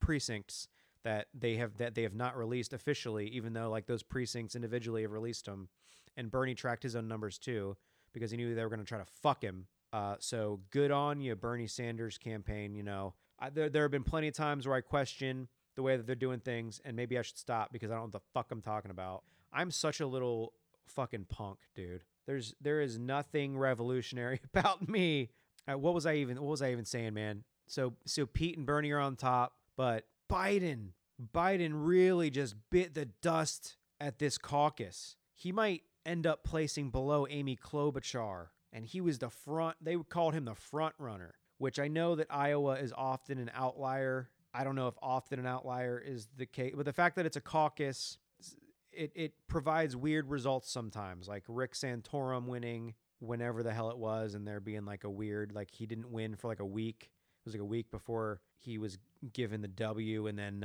precincts that they have not released officially, even though like those precincts individually have released them, and Bernie tracked his own numbers too because he knew they were going to try to fuck him. So good on you, Bernie Sanders campaign. You know, there have been plenty of times where I question the way that they're doing things, and maybe I should stop because I don't know what the fuck I'm talking about. I'm such a little fucking punk, dude. There is nothing revolutionary about me. What was I even saying, man? So Pete and Bernie are on top, but Biden really just bit the dust at this caucus. He might end up placing below Amy Klobuchar, and he was they called him the front runner, which I know that Iowa is often an outlier. I don't know if often an outlier is the case, but the fact that it's a caucus, it provides weird results sometimes, like Rick Santorum winning whenever the hell it was, and there being like a weird, like he didn't win for like a week. It was like a week before he was given the W, and then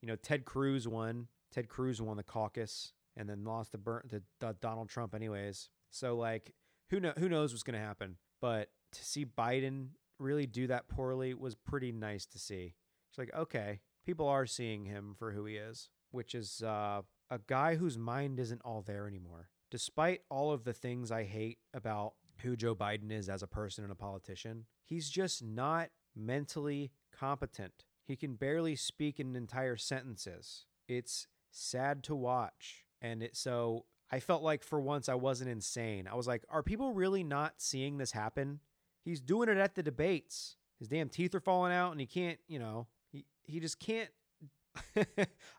you know, Ted Cruz won the caucus, and then lost to Donald Trump anyways. So like who knows what's gonna happen? But to see Biden really do that poorly was pretty nice to see. It's like, okay, people are seeing him for who he is, which is a guy whose mind isn't all there anymore. Despite all of the things I hate about who Joe Biden is as a person and a politician, he's just not mentally competent. He can barely speak in entire sentences. It's sad to watch. So I felt like for once I wasn't insane. I was like, are people really not seeing this happen? He's doing it at the debates. His damn teeth are falling out and he can't, you know, he just can't.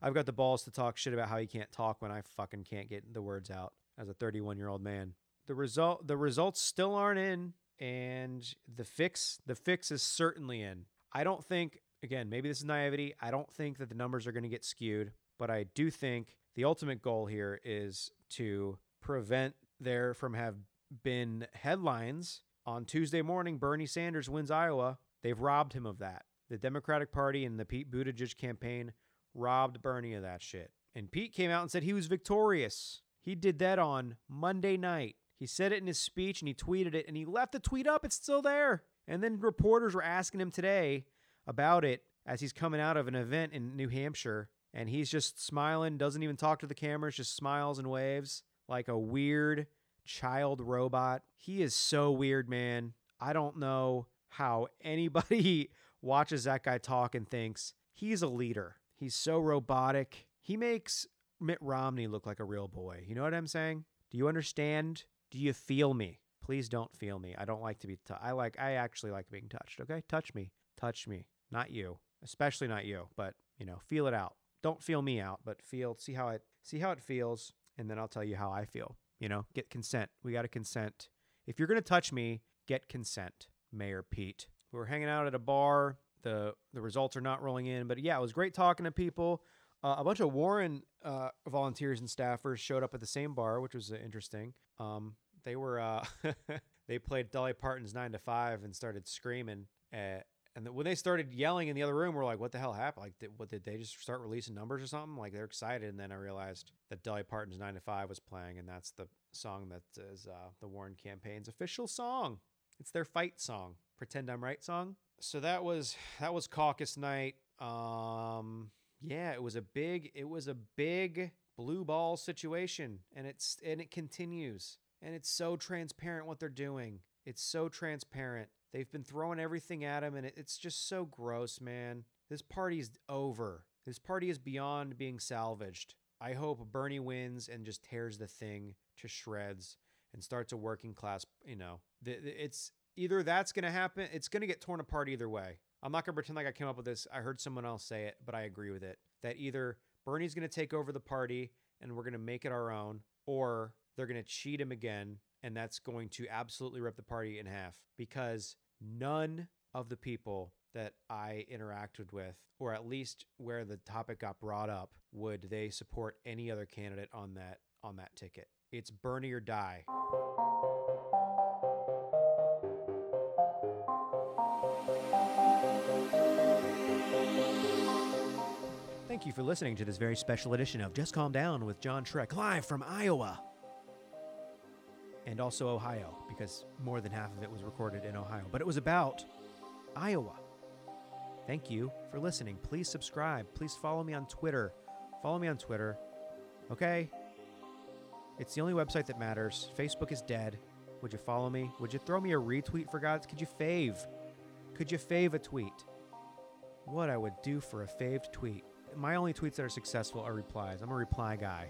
I've got the balls to talk shit about how he can't talk when I fucking can't get the words out as a 31-year-old man. The results still aren't in, and the fix is certainly in. I don't think, again, maybe this is naivety, I don't think that the numbers are going to get skewed, but I do think the ultimate goal here is to prevent there from have been headlines on Tuesday morning, Bernie Sanders wins Iowa. They've robbed him of that. The Democratic Party and the Pete Buttigieg campaign robbed Bernie of that shit. And Pete came out and said he was victorious. He did that on Monday night. He said it in his speech, and he tweeted it, and he left the tweet up. It's still there. And then reporters were asking him today about it as he's coming out of an event in New Hampshire, and he's just smiling, doesn't even talk to the cameras, just smiles and waves like a weird child robot. He is so weird, man. I don't know how anybody watches that guy talk and thinks he's a leader. He's so robotic. He makes Mitt Romney look like a real boy. You know what I'm saying? Do you understand? Do you feel me? Please don't feel me. I don't like to be touched. I actually like being touched. Okay, touch me. Not you, especially not you. But you know, feel it out. Don't feel me out, but see how it feels, and then I'll tell you how I feel. You know, get consent. We got to consent. If you're going to touch me, get consent, Mayor Pete. We were hanging out at a bar. The results are not rolling in, but yeah, it was great talking to people. A bunch of Warren volunteers and staffers showed up at the same bar, which was interesting. They were they played Dolly Parton's 9 to 5 and started screaming. And when they started yelling in the other room, we're like, what the hell happened? Like, did they just start releasing numbers or something? Like, they're excited. And then I realized that Dolly Parton's 9 to 5 was playing, and that's the song that is the Warren campaign's official song. It's their fight song, Pretend I'm Right song. So that was caucus night. Yeah, it was a big blue ball situation, and it continues, and it's so transparent what they're doing. It's so transparent. They've been throwing everything at him, and it's just so gross, man. This party's over. This party is beyond being salvaged. I hope Bernie wins and just tears the thing to shreds and starts a working class, you know. It's either that's going to happen. It's going to get torn apart either way. I'm not going to pretend like I came up with this. I heard someone else say it, but I agree with it. That either Bernie's going to take over the party and we're going to make it our own, or they're going to cheat him again, and that's going to absolutely rip the party in half, because none of the people that I interacted with, or at least where the topic got brought up, would they support any other candidate on that ticket. It's Bernie or die. Thank you for listening to this very special edition of Just Calm Down with John Trek, live from Iowa. And also Ohio, because more than half of it was recorded in Ohio. But it was about Iowa. Thank you for listening. Please subscribe. Please follow me on Twitter. Okay? It's the only website that matters. Facebook is dead. Would you follow me? Would you throw me a retweet, for God's sake? Could you fave a tweet? What I would do for a faved tweet. My only tweets that are successful are replies. I'm a reply guy.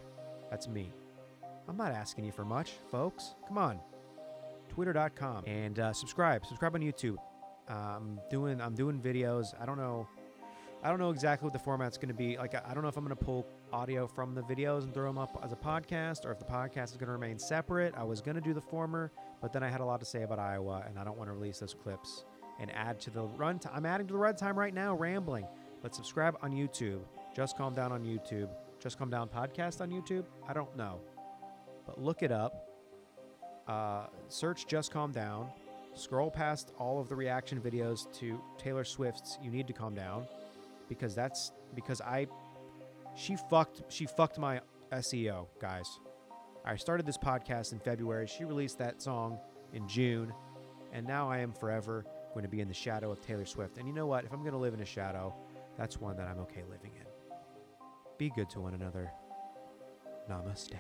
That's me. I'm not asking you for much, folks. Come on. Twitter.com. And subscribe. Subscribe on YouTube. I'm doing videos. I don't know exactly what the format's going to be. Like, I don't know if I'm going to pull audio from the videos and throw them up as a podcast, or if the podcast is going to remain separate. I was going to do the former, but then I had a lot to say about Iowa, and I don't want to release those clips and add to the runtime. I'm adding to the runtime right now, rambling. But subscribe on YouTube. Just Calm Down on YouTube. Just Calm Down podcast on YouTube. I don't know. But look it up. Search Just Calm Down. Scroll past all of the reaction videos to Taylor Swift's You Need to Calm Down, because she fucked my SEO, guys. I started this podcast in February. She released that song in June, and now I am forever going to be in the shadow of Taylor Swift. And you know what? If I'm going to live in a shadow, that's one that I'm okay living in. Be good to one another. Namaste.